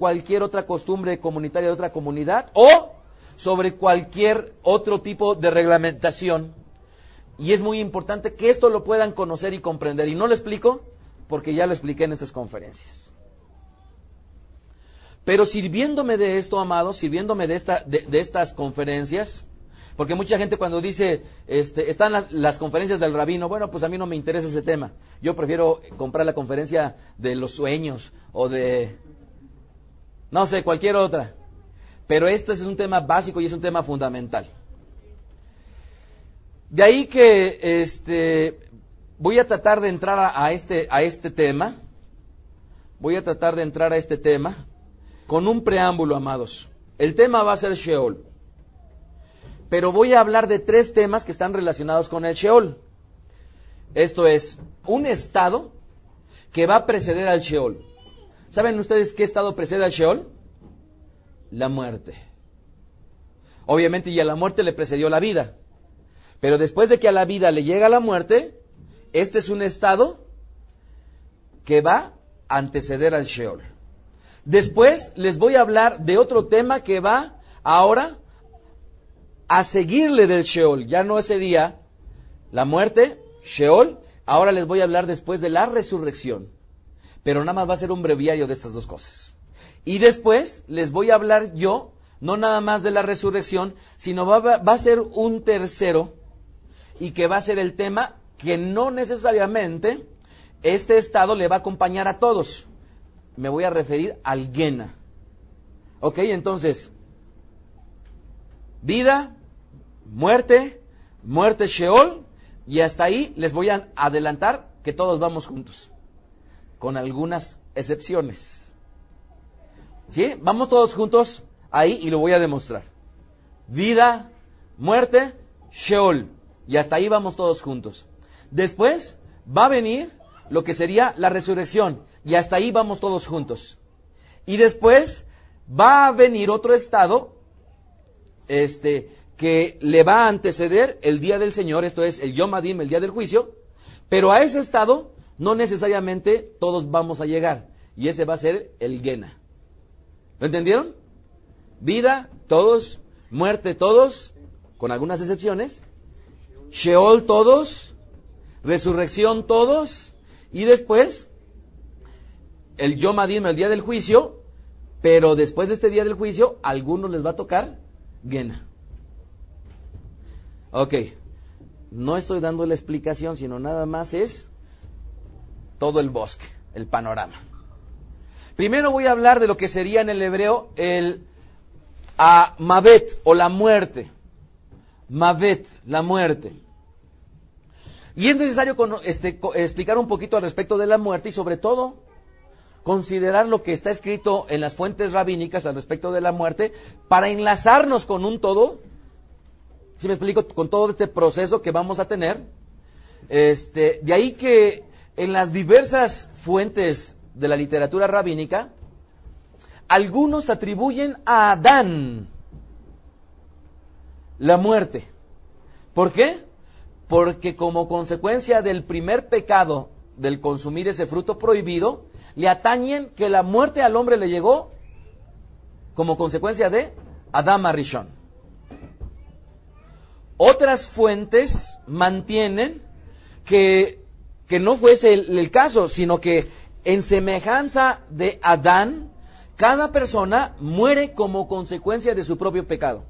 cualquier otra costumbre comunitaria de otra comunidad o sobre cualquier otro tipo de reglamentación. Y es muy importante que esto lo puedan conocer y comprender. Y no lo explico porque ya lo expliqué en estas conferencias. Pero sirviéndome de esto, amados, sirviéndome de estas conferencias, porque mucha gente cuando dice, están las conferencias del rabino, bueno, pues a mí no me interesa ese tema. Yo prefiero comprar la conferencia de los sueños o de, no sé, cualquier otra. Pero este es un tema básico y es un tema fundamental. De ahí que voy a tratar de entrar a este tema. Voy a tratar de entrar a este tema con un preámbulo, amados. El tema va a ser Sheol. Pero voy a hablar de tres temas que están relacionados con el Sheol. Esto es, un estado que va a preceder al Sheol. ¿Saben ustedes qué estado precede al Sheol? La muerte. Obviamente, y a la muerte le precedió la vida. Pero después de que a la vida le llega la muerte, este es un estado que va a anteceder al Sheol. Después les voy a hablar de otro tema que va ahora a seguirle del Sheol. Ya no sería la muerte, Sheol. Ahora les voy a hablar después de la resurrección. Pero nada más va a ser un breviario de estas dos cosas. Y después les voy a hablar yo, no nada más de la resurrección, sino va a ser un tercero. Y que va a ser el tema que no necesariamente este estado le va a acompañar a todos. Me voy a referir al Ghena. Ok, entonces, vida, muerte Sheol, y hasta ahí les voy a adelantar que todos vamos juntos, con algunas excepciones. ¿Sí? Vamos todos juntos ahí y lo voy a demostrar. Vida, muerte, Sheol, y hasta ahí vamos todos juntos. Después va a venir lo que sería la resurrección, y hasta ahí vamos todos juntos. Y después va a venir otro estado, que le va a anteceder el día del Señor, esto es el Yom HaDin, el día del juicio, pero a ese estado no necesariamente todos vamos a llegar, y ese va a ser el Ghena. ¿Lo entendieron? Vida, todos, muerte, todos, con algunas excepciones, Sheol, todos, resurrección, todos, y después el Yom HaDin, el día del juicio, pero después de este día del juicio, a algunos les va a tocar Ghena. Ok, no estoy dando la explicación, sino nada más es todo el bosque, el panorama. Primero voy a hablar de lo que sería en el hebreo el Mavet o la muerte. Mavet, la muerte. Y es necesario explicar un poquito al respecto de la muerte y sobre todo considerar lo que está escrito en las fuentes rabínicas al respecto de la muerte para enlazarnos con un todo. ¿Sí me explico? Con todo este proceso que vamos a tener. De ahí que en las diversas fuentes de la literatura rabínica, algunos atribuyen a Adán la muerte. ¿Por qué? Porque como consecuencia del primer pecado del consumir ese fruto prohibido, le atañen que la muerte al hombre le llegó como consecuencia de Adam HaRishón. Otras fuentes mantienen que no fuese el caso, sino que en semejanza de Adán, cada persona muere como consecuencia de su propio pecado.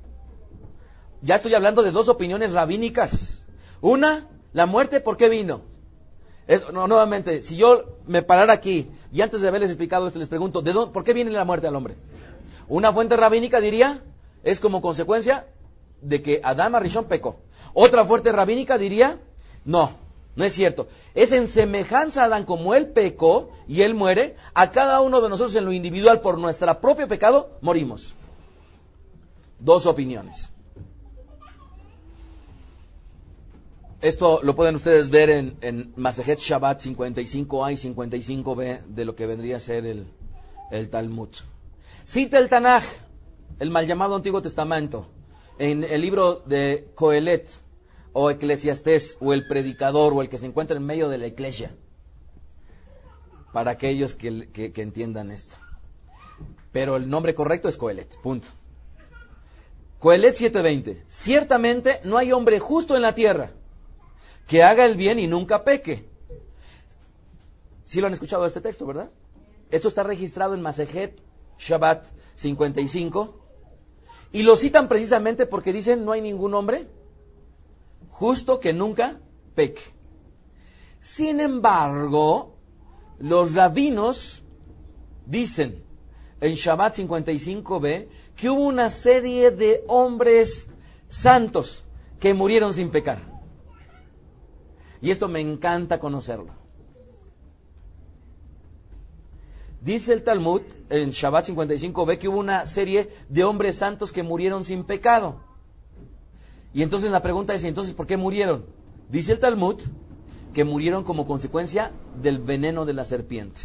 Ya estoy hablando de dos opiniones rabínicas. Una, la muerte, ¿por qué vino? No, nuevamente, si yo me parara aquí y antes de haberles explicado esto les pregunto, ¿por qué viene la muerte al hombre? Una fuente rabínica diría, es como consecuencia de que Adam HaRishón pecó. Otra fuente rabínica diría, no es cierto. Es en semejanza a Adán, como él pecó y él muere, a cada uno de nosotros en lo individual por nuestro propio pecado morimos. Dos opiniones. Esto lo pueden ustedes ver en Masejet Shabbat 55a y 55b de lo que vendría a ser el Talmud. Cita el Tanaj, el mal llamado Antiguo Testamento, en el libro de Kohelet o Eclesiastés o el predicador o el que se encuentra en medio de la iglesia. Para aquellos que entiendan esto. Pero el nombre correcto es Kohelet, punto. Kohelet 7:20. Ciertamente no hay hombre justo en la tierra. que haga el bien y nunca peque. Sí lo han escuchado este texto, ¿verdad? Esto está registrado en Masejet Shabbat 55. Y lo citan precisamente porque dicen, no hay ningún hombre justo que nunca peque. Sin embargo, los rabinos dicen en Shabbat 55b que hubo una serie de hombres santos que murieron sin pecar. Y esto me encanta conocerlo. Dice el Talmud en Shabbat 55b que hubo una serie de hombres santos que murieron sin pecado. Y entonces la pregunta es, entonces, ¿por qué murieron? Dice el Talmud que murieron como consecuencia del veneno de la serpiente.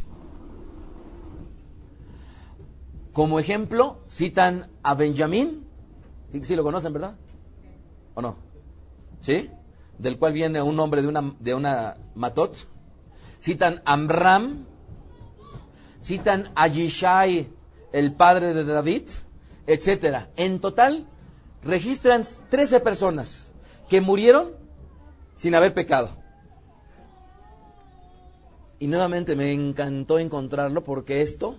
Como ejemplo, citan a Benjamín. Sí lo conocen, ¿verdad? ¿O no? ¿Sí? Del cual viene un nombre de una matot. Citan a Amram. Citan a Yishai, el padre de David, etcétera. En total, registran 13 personas que murieron sin haber pecado. Y nuevamente me encantó encontrarlo porque esto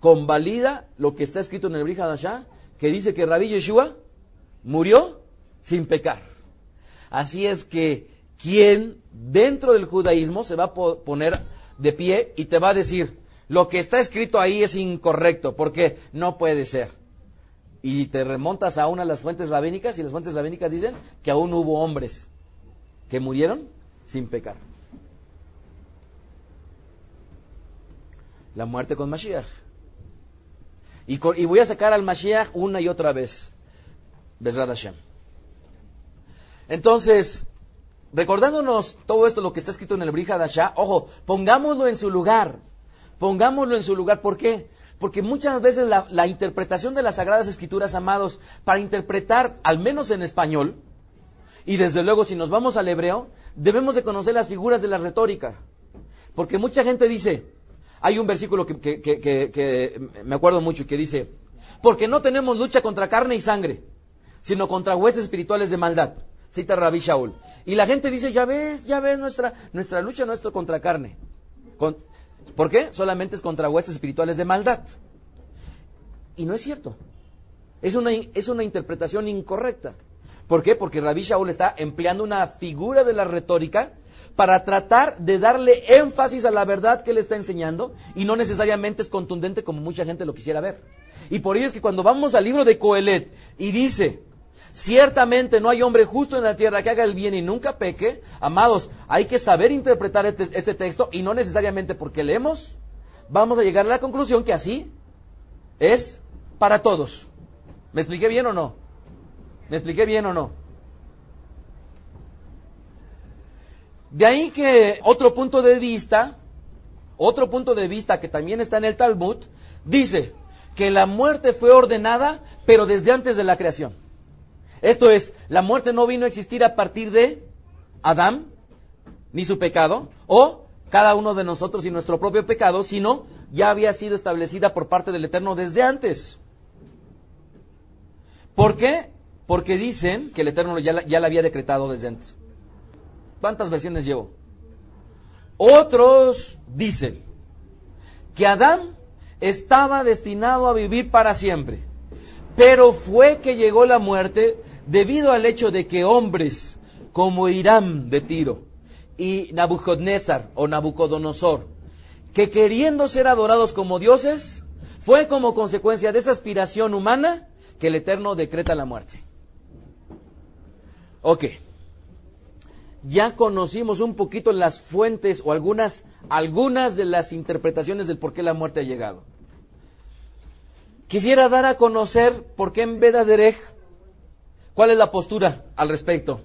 convalida lo que está escrito en el Brit Hadashah, que dice que Rabí Yeshua murió sin pecar. Así es que quien dentro del judaísmo se va a poner de pie y te va a decir, lo que está escrito ahí es incorrecto, porque no puede ser. Y te remontas a una de las fuentes rabínicas, y las fuentes rabínicas dicen que aún hubo hombres que murieron sin pecar. La muerte con Mashiach. Y voy a sacar al Mashiach una y otra vez. Besrat Hashem. Entonces, recordándonos todo esto, lo que está escrito en el Brit Hadashah, ojo, pongámoslo en su lugar. Pongámoslo en su lugar. ¿Por qué? Porque muchas veces la interpretación de las Sagradas Escrituras, amados, para interpretar, al menos en español, y desde luego si nos vamos al hebreo, debemos de conocer las figuras de la retórica. Porque mucha gente dice, hay un versículo que me acuerdo mucho, que dice, porque no tenemos lucha contra carne y sangre, sino contra huestes espirituales de maldad, cita Rabí Shaul. Y la gente dice, ya ves, nuestra lucha no es contra carne. ¿Por qué? Solamente es contra huestes espirituales de maldad. Y no es cierto. Es una interpretación incorrecta. ¿Por qué? Porque Rabí Shaul está empleando una figura de la retórica para tratar de darle énfasis a la verdad que él está enseñando y no necesariamente es contundente como mucha gente lo quisiera ver. Y por ello es que cuando vamos al libro de Kohelet y dice, ciertamente no hay hombre justo en la tierra que haga el bien y nunca peque, amados, hay que saber interpretar este texto y no necesariamente porque leemos, vamos a llegar a la conclusión que así es para todos. ¿Me expliqué bien o no? De ahí que otro punto de vista que también está en el Talmud, dice que la muerte fue ordenada, pero desde antes de la creación. Esto es, la muerte no vino a existir a partir de Adán, ni su pecado, o cada uno de nosotros y nuestro propio pecado, sino ya había sido establecida por parte del Eterno desde antes. ¿Por qué? Porque dicen que el Eterno ya la había decretado desde antes. ¿Cuántas versiones llevo? Otros dicen que Adán estaba destinado a vivir para siempre, pero fue que llegó la muerte debido al hecho de que hombres como Hiram de Tiro y Nabucodonosor, que queriendo ser adorados como dioses, fue como consecuencia de esa aspiración humana que el Eterno decreta la muerte. Ok, ya conocimos un poquito las fuentes o algunas de las interpretaciones del por qué la muerte ha llegado. Quisiera dar a conocer por qué en Vedaderej, cuál es la postura al respecto.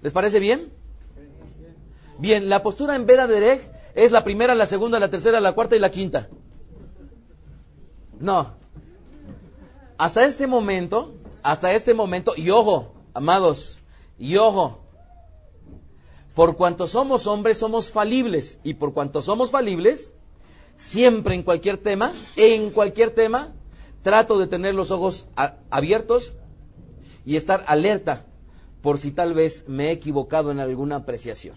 ¿Les parece bien? Bien, la postura en Vedaderej es la primera, la segunda, la tercera, la cuarta y la quinta. No. Hasta este momento, y ojo, amados, y ojo, por cuanto somos hombres somos falibles, y por cuanto somos falibles, siempre en cualquier tema, trato de tener los ojos abiertos y estar alerta, por si tal vez me he equivocado en alguna apreciación.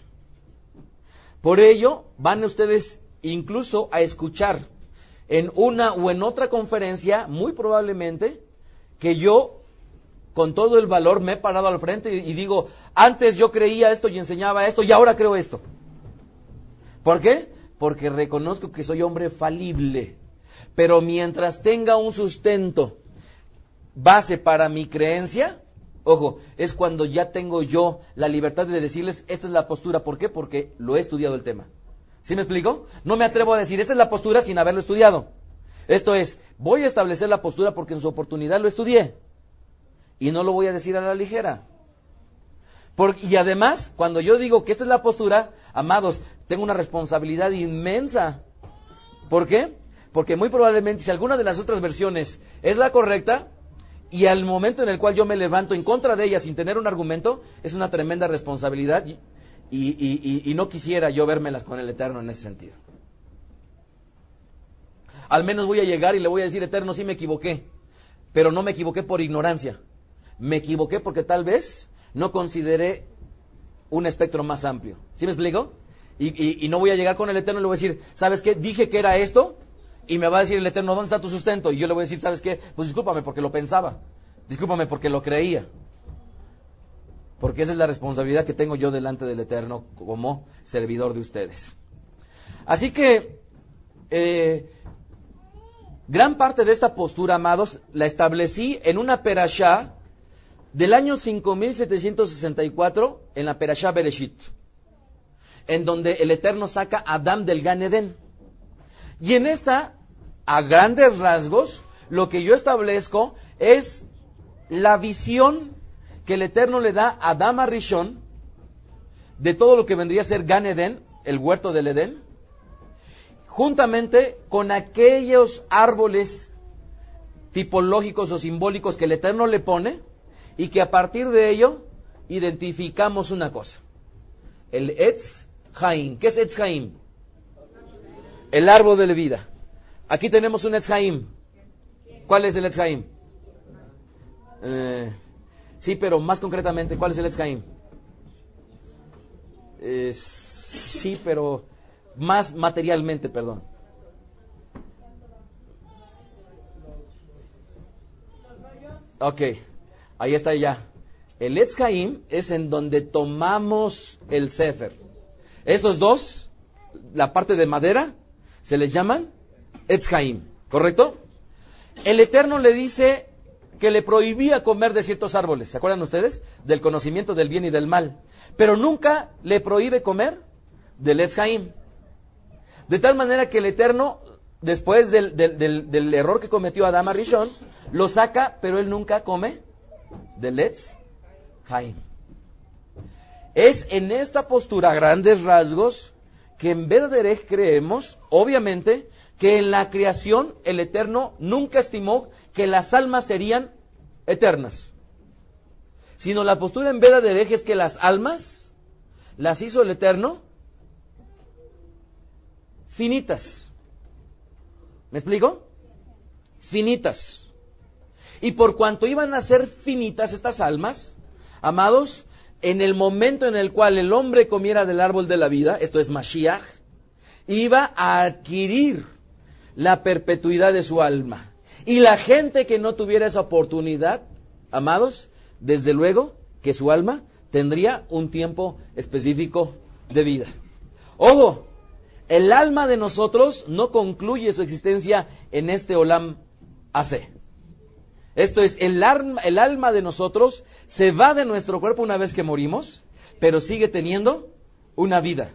Por ello, van ustedes incluso a escuchar en una o en otra conferencia, muy probablemente, que yo con todo el valor me he parado al frente y digo, antes yo creía esto y enseñaba esto y ahora creo esto. ¿Por qué? Porque reconozco que soy hombre falible, pero mientras tenga un sustento, base para mi creencia, ojo, es cuando ya tengo yo la libertad de decirles, esta es la postura. ¿Por qué? Porque lo he estudiado el tema. ¿Sí me explico? No me atrevo a decir, esta es la postura sin haberlo estudiado. Esto es, voy a establecer la postura porque en su oportunidad lo estudié. Y no lo voy a decir a la ligera. Y además, cuando yo digo que esta es la postura, amados, tengo una responsabilidad inmensa. ¿Por qué? Porque muy probablemente, si alguna de las otras versiones es la correcta, y al momento en el cual yo me levanto en contra de ella sin tener un argumento, es una tremenda responsabilidad y no quisiera yo vérmelas con el Eterno en ese sentido. Al menos voy a llegar y le voy a decir, Eterno, sí me equivoqué, pero no me equivoqué por ignorancia. Me equivoqué porque tal vez no consideré un espectro más amplio. ¿Sí me explico? Y no voy a llegar con el Eterno y le voy a decir, ¿sabes qué? Dije que era esto. Y me va a decir el Eterno, ¿dónde está tu sustento? Y yo le voy a decir, ¿sabes qué? Pues discúlpame porque lo pensaba, discúlpame porque lo creía. Porque esa es la responsabilidad que tengo yo delante del Eterno como servidor de ustedes. Así que, gran parte de esta postura, amados, la establecí en una perashá del año 5764, en la perashá Bereshit, en donde el Eterno saca a Adán del Gan Eden. Y en esta, a grandes rasgos, lo que yo establezco es la visión que el Eterno le da a Adam HaRishón de todo lo que vendría a ser Gan Eden, el huerto del Edén, juntamente con aquellos árboles tipológicos o simbólicos que el Eterno le pone, y que a partir de ello identificamos una cosa, el Etz Jaim. ¿Qué es Etz Jaim? El árbol de la vida. Aquí tenemos un Etz Jaim. ¿Cuál es el Etz Jaim? Sí, pero más concretamente, ¿cuál es el Etz Jaim? Sí, pero más materialmente, perdón. Ok, ahí está ya. El Etz Jaim es en donde tomamos el Sefer. Estos dos, la parte de madera, se les llaman Etz Jaim, ¿correcto? El Eterno le dice que le prohibía comer de ciertos árboles, ¿se acuerdan ustedes? Del conocimiento del bien y del mal, pero nunca le prohíbe comer del Etz Jaim. De tal manera que el Eterno, después del error que cometió Adam HaRishón, lo saca, pero él nunca come del Etz Jaim. Es en esta postura, a grandes rasgos, que en Vedaderej creemos, obviamente, que en la creación el Eterno nunca estimó que las almas serían eternas. Sino la postura en Vedaderej es que las almas las hizo el Eterno finitas. ¿Me explico? Finitas. Y por cuanto iban a ser finitas estas almas, amados, en el momento en el cual el hombre comiera del árbol de la vida, esto es Mashiach, iba a adquirir la perpetuidad de su alma. Y la gente que no tuviera esa oportunidad, amados, desde luego que su alma tendría un tiempo específico de vida. Ojo, el alma de nosotros no concluye su existencia en este Olam Hazeh. Esto es, el alma de nosotros se va de nuestro cuerpo una vez que morimos, pero sigue teniendo una vida.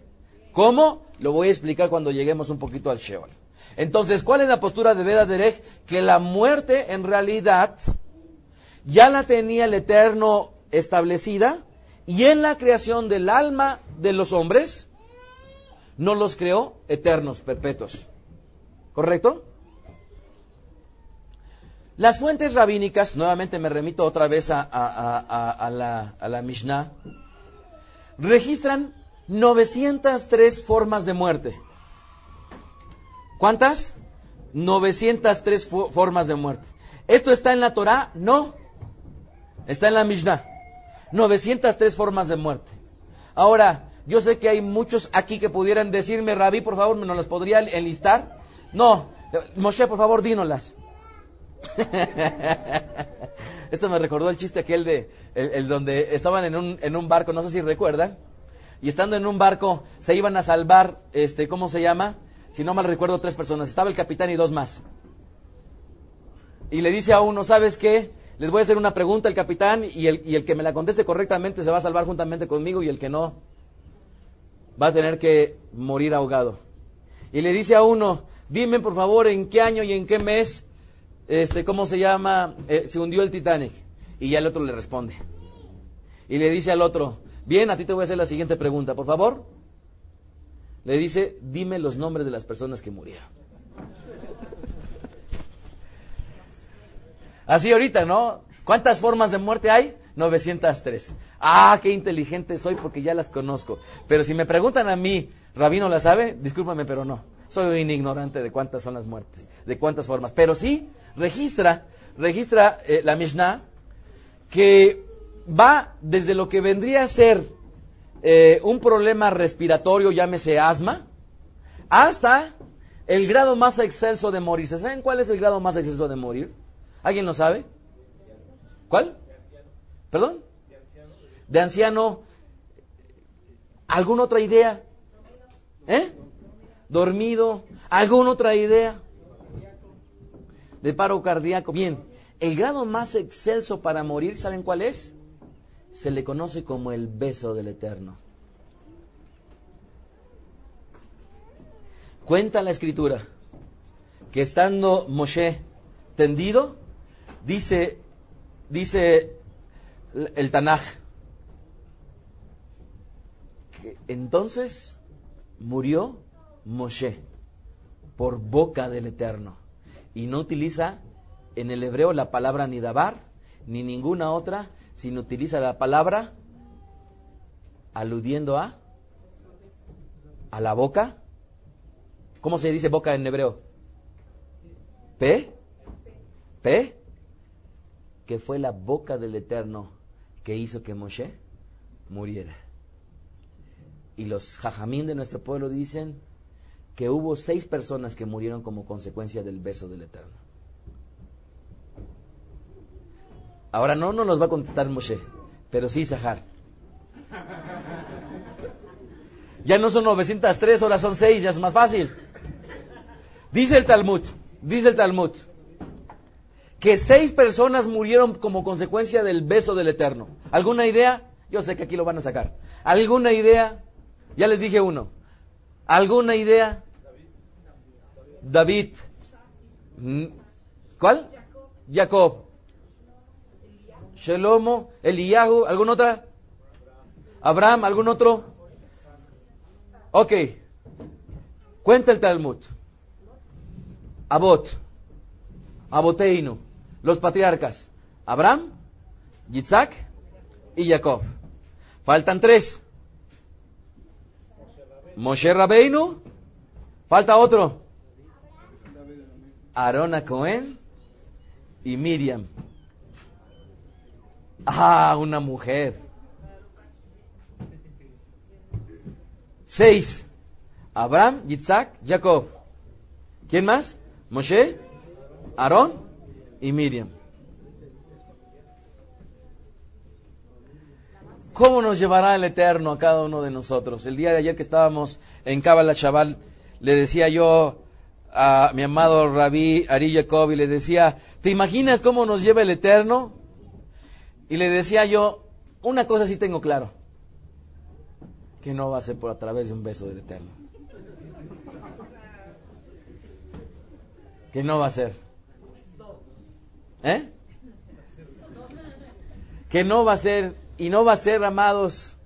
¿Cómo? Lo voy a explicar cuando lleguemos un poquito al Sheol. Entonces, ¿cuál es la postura de Vedaderej? Que la muerte, en realidad, ya la tenía el Eterno establecida, y en la creación del alma de los hombres, no los creó eternos, perpetuos. ¿Correcto? Las fuentes rabínicas, nuevamente me remito otra vez a la Mishnah, registran 903 formas de muerte. ¿Cuántas? 903 formas de muerte. ¿Esto está en la Torah? No. Está en la Mishnah. 903 formas de muerte. Ahora, yo sé que hay muchos aquí que pudieran decirme, Rabí, por favor, ¿me nos las podría enlistar? No, Moshe, por favor, dínolas. Esto me recordó el chiste aquel de, el donde estaban en un barco, no sé si recuerdan, y estando en un barco se iban a salvar, ¿cómo se llama? Si no mal recuerdo, 3 personas, estaba el capitán y 2 más. Y le dice a uno, ¿sabes qué? Les voy a hacer una pregunta al capitán y el que me la conteste correctamente se va a salvar juntamente conmigo y el que no va a tener que morir ahogado. Y le dice a uno, dime por favor en qué año y en qué mes, ¿cómo se llama? Se hundió el Titanic. Y ya el otro le responde. Y le dice al otro, bien, a ti te voy a hacer la siguiente pregunta, por favor. Le dice, dime los nombres de las personas que murieron. Así ahorita, ¿no? ¿Cuántas formas de muerte hay? 903. Ah, qué inteligente soy porque ya las conozco. Pero si me preguntan a mí, ¿Rabino la sabe? Discúlpame, pero no. Soy un ignorante de cuántas son las muertes, de cuántas formas. Pero sí, registra la Mishnah que va desde lo que vendría a ser un problema respiratorio, llámese asma, hasta el grado más excelso de morir. ¿Saben cuál es el grado más excelso de morir? ¿Alguien lo sabe? ¿Cuál? ¿Perdón? De anciano. ¿Alguna otra idea? Dormido. ¿Alguna otra idea? De paro cardíaco. Bien. El grado más excelso para morir, ¿saben cuál es? Se le conoce como el beso del Eterno. Cuenta la Escritura que estando Moshe tendido, dice el Tanaj, que entonces murió Moshe por boca del Eterno, y no utiliza en el hebreo la palabra ni dabar, ni ninguna otra, sino utiliza la palabra aludiendo a la boca. ¿Cómo se dice boca en hebreo? P, que fue la boca del Eterno que hizo que Moshe muriera. Y los jajamín de nuestro pueblo dicen que hubo 6 personas que murieron como consecuencia del beso del Eterno. Ahora no nos va a contestar Moshe, pero sí Sahar. Ya no son 903, ahora son 6, ya es más fácil. Dice el Talmud, que 6 personas murieron como consecuencia del beso del Eterno. ¿Alguna idea? Yo sé que aquí lo van a sacar. ¿Alguna idea? Ya les dije uno. ¿Alguna idea? David. ¿Cuál? Jacob. Shelomo, Eliyahu, ¿alguna otra? Abraham, ¿algún otro? Ok. Cuenta el Talmud. Abot. Aboteinu. Los patriarcas. Abraham, Yitzhak y Jacob. Faltan 3. Moshe Rabbeinu. Falta otro. Aarón a Cohen y Miriam. Ah, una mujer. 6. Abraham, Yitzhak, Jacob. ¿Quién más? Moshe, Aarón y Miriam. ¿Cómo nos llevará el Eterno a cada uno de nosotros? El día de ayer que estábamos en Cábala Shabbat, le decía yo a mi amado Rabí Ari Jacob y le decía, ¿te imaginas cómo nos lleva el Eterno? Y le decía yo, una cosa sí tengo claro, que no va a ser por a través de un beso del Eterno. Que no va a ser. Que no va a ser, y no va a ser, amados.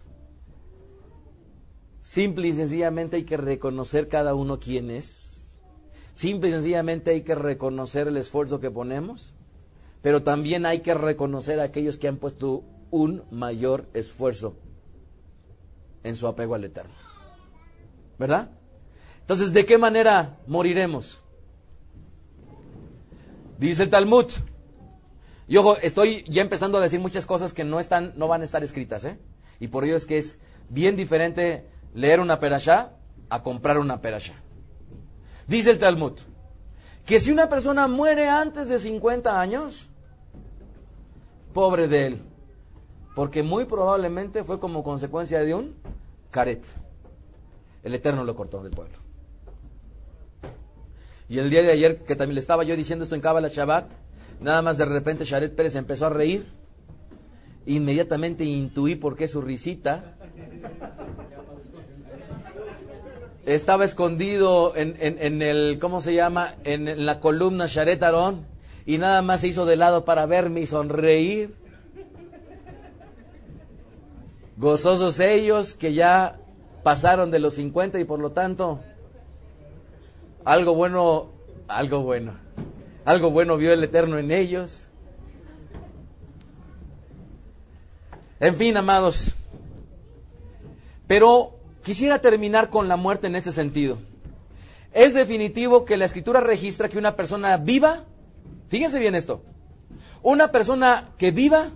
Simple y sencillamente hay que reconocer cada uno quién es. Simple y sencillamente hay que reconocer el esfuerzo que ponemos. Pero también hay que reconocer a aquellos que han puesto un mayor esfuerzo en su apego al Eterno. ¿Verdad? Entonces, ¿de qué manera moriremos? Dice el Talmud, Y ojo, estoy ya empezando a decir muchas cosas que no van a estar escritas, ¿eh? Y por ello es que es bien diferente leer una perashá a comprar una perashá. Dice el Talmud que si una persona muere antes de 50 años, pobre de él, porque muy probablemente fue como consecuencia de un karet. El Eterno lo cortó del pueblo. Y el día de ayer, que también le estaba yo diciendo esto en Cábala Shabbat, nada más de repente Sharet Pérez empezó a reír. Inmediatamente intuí por qué su risita estaba escondido en el, ¿cómo se llama? En la columna Sharet Aarón, y nada más se hizo de lado para verme y sonreír. Gozosos ellos que ya pasaron de los 50 y por lo tanto algo bueno vio el Eterno en ellos. En fin, amados, pero quisiera terminar con la muerte en este sentido. Es definitivo que la Escritura registra que una persona viva, fíjense bien esto, una persona que viva,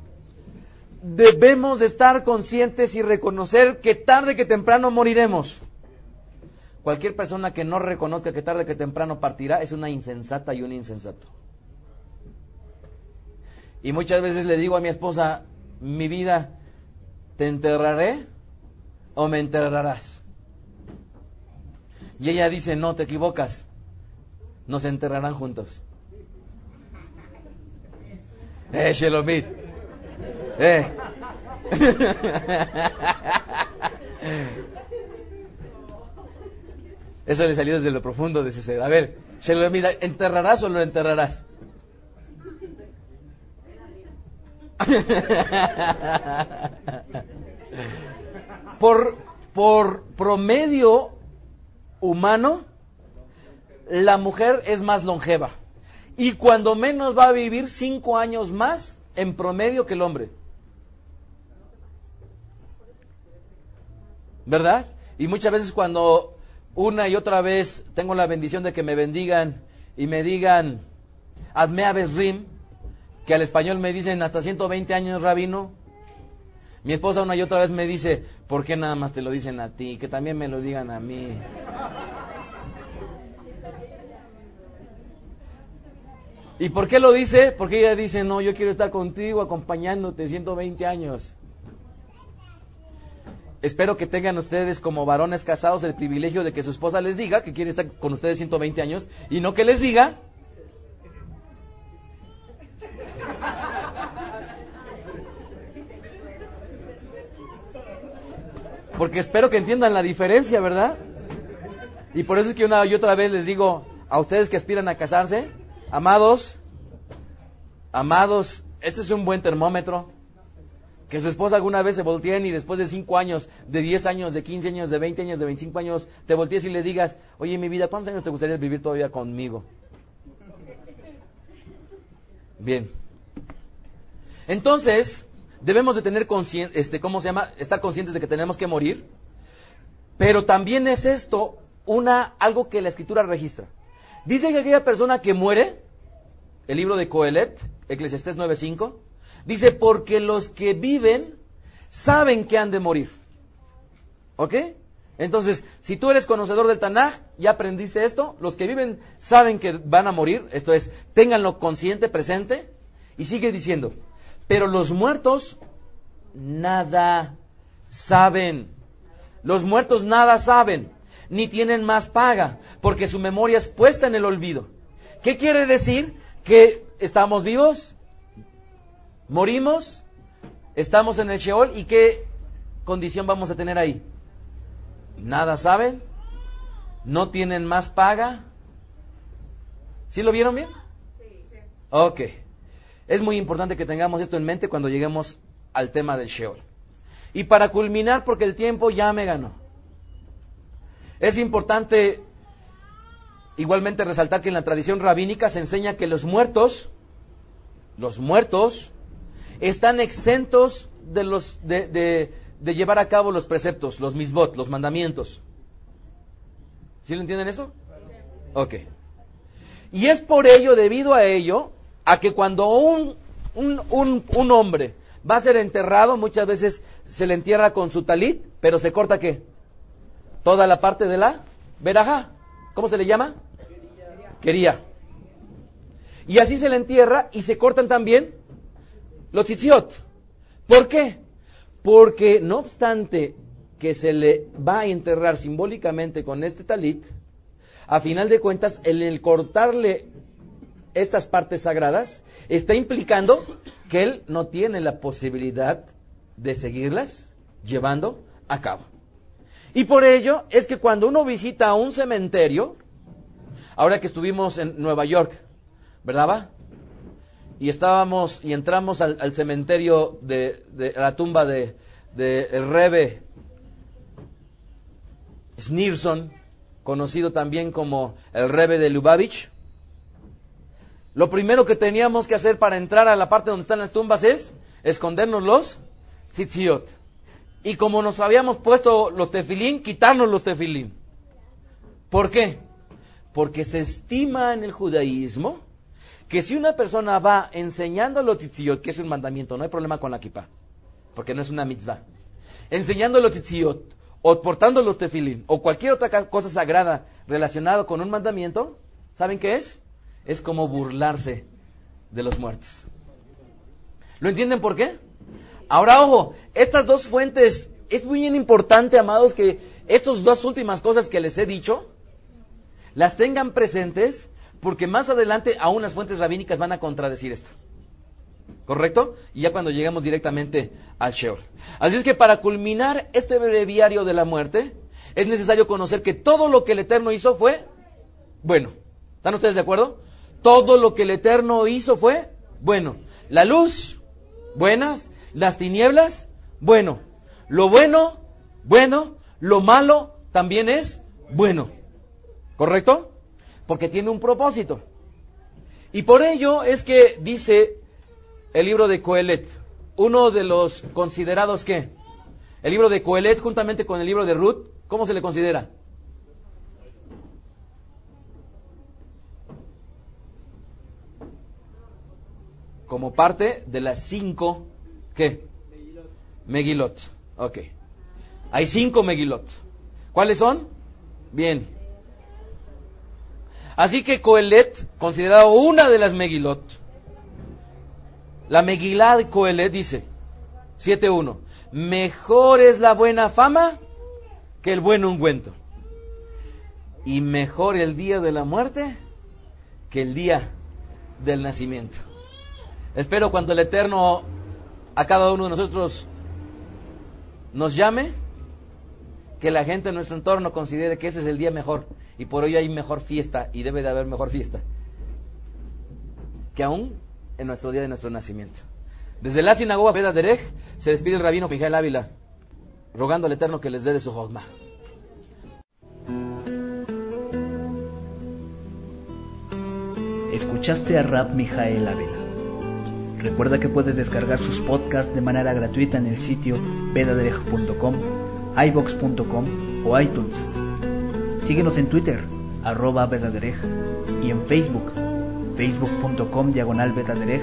debemos de estar conscientes y reconocer que tarde que temprano moriremos. Cualquier persona que no reconozca que tarde que temprano partirá es una insensata y un insensato. Y muchas veces le digo a mi esposa, mi vida, ¿te enterraré o me enterrarás? Y ella dice, no, te equivocas, nos enterrarán juntos. Shelomit. Eso le salió desde lo profundo de su ser. A ver, Shelomit, ¿enterrarás o lo enterrarás? Por promedio humano, la mujer es más longeva. Y cuando menos va a vivir 5 años más en promedio que el hombre, ¿verdad? Y muchas veces cuando una y otra vez tengo la bendición de que me bendigan y me digan Adme Aves Rim, que al español me dicen hasta 120 años, rabino. Mi esposa una y otra vez me dice, ¿por qué nada más te lo dicen a ti? Que también me lo digan a mí. ¿Y por qué lo dice? Porque ella dice, no, yo quiero estar contigo, acompañándote 120 años. Espero que tengan ustedes como varones casados el privilegio de que su esposa les diga que quiere estar con ustedes 120 años y no que les diga porque espero que entiendan la diferencia, ¿verdad? Y por eso es que una y otra vez les digo a ustedes que aspiran a casarse, amados, este es un buen termómetro, que su esposa alguna vez se volteen y después de 5 años, de 10 años, de 15 años, de 20 años, de 25 años, te voltees y le digas, oye, mi vida, ¿cuántos años te gustaría vivir todavía conmigo? Bien. Entonces, debemos de tener estar conscientes de que tenemos que morir, pero también es esto algo que la Escritura registra. Dice que aquella persona que muere, el libro de Kohelet, Eclesiastés 9:5, dice, porque los que viven saben que han de morir. ¿Ok? Entonces, si tú eres conocedor del Tanaj, ya aprendiste esto, los que viven saben que van a morir, esto es, ténganlo consciente, presente, y sigue diciendo, pero los muertos nada saben. Los muertos nada saben, ni tienen más paga, porque su memoria es puesta en el olvido. ¿Qué quiere decir? Que estamos vivos, morimos, estamos en el Sheol, ¿y qué condición vamos a tener ahí? Nada saben, no tienen más paga. ¿Sí lo vieron bien? Sí. Ok. Es muy importante que tengamos esto en mente cuando lleguemos al tema del Sheol. Y para culminar, porque el tiempo ya me ganó, es importante igualmente resaltar que en la tradición rabínica se enseña que los muertos están exentos de llevar a cabo los preceptos, los misbot, los mandamientos. ¿Sí lo entienden eso? Ok. Y es por ello, debido a ello, a que cuando un un hombre va a ser enterrado, muchas veces se le entierra con su talit, pero se corta ¿qué? Toda la parte de la verajá. ¿Cómo se le llama? Quería. Y así se le entierra y se cortan también los tzitziot. ¿Por qué? Porque no obstante que se le va a enterrar simbólicamente con este talit, a final de cuentas, el cortarle estas partes sagradas, está implicando que él no tiene la posibilidad de seguirlas llevando a cabo. Y por ello es que cuando uno visita un cementerio, ahora que estuvimos en Nueva York, ¿verdad va? Y estábamos y entramos al cementerio de la tumba de el Rebe Schneerson, conocido también como el Rebe de Lubavitch. Lo primero que teníamos que hacer para entrar a la parte donde están las tumbas es escondernos los tzitziot. Y como nos habíamos puesto los tefilín, quitarnos los tefilín. ¿Por qué? Porque se estima en el judaísmo que si una persona va enseñando los tzitziot, que es un mandamiento, no hay problema con la kippah, porque no es una mitzvah, enseñando los tzitziot, o portando los tefilín, o cualquier otra cosa sagrada relacionada con un mandamiento, ¿saben qué es? Es como burlarse de los muertos. ¿Lo entienden por qué? Ahora, ojo, estas dos fuentes, es muy bien importante, amados, que estas dos últimas cosas que les he dicho, las tengan presentes, porque más adelante aún las fuentes rabínicas van a contradecir esto. ¿Correcto? Y ya cuando llegamos directamente al Sheol. Así es que para culminar este breviario de la muerte, es necesario conocer que todo lo que el Eterno hizo fue bueno. ¿Están ustedes de acuerdo? Todo lo que el Eterno hizo fue bueno. La luz, buenas. Las tinieblas, bueno. Lo bueno, bueno. Lo malo también es bueno. ¿Correcto? Porque tiene un propósito. Y por ello es que dice el libro de Kohelet, uno de los considerados ¿qué? El libro de Kohelet juntamente con el libro de Ruth, ¿cómo se le considera? Como parte de las 5, ¿qué? Megilot. Ok. Hay 5 Megilot. ¿Cuáles son? Bien. Así que Kohelet, considerado una de las Megilot, la Megilá de Kohelet dice, 7.1, mejor es la buena fama que el buen ungüento, y mejor el día de la muerte que el día del nacimiento. Espero cuando el Eterno a cada uno de nosotros nos llame, que la gente en nuestro entorno considere que ese es el día mejor, y por ello hay mejor fiesta, y debe de haber mejor fiesta, que aún en nuestro día de nuestro nacimiento. Desde la sinagoga Vedaderej se despide el rabino Mijael Ávila, rogando al Eterno que les dé de su jochma. Escuchaste a Rab Mijael Ávila. Recuerda que puedes descargar sus podcasts de manera gratuita en el sitio vedaderej.com, iVox.com o iTunes. Síguenos en Twitter, @Vedaderej, y en Facebook, facebook.com/Vedaderej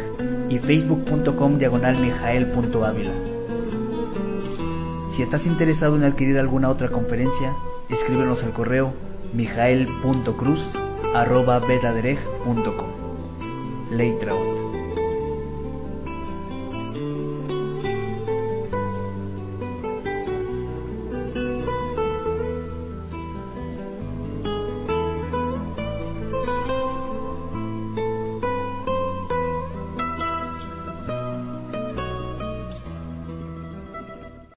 y facebook.com/Mijael.Ávila. Si estás interesado en adquirir alguna otra conferencia, escríbenos al correo mijael.cruz@vedaderej.com. Leitraot.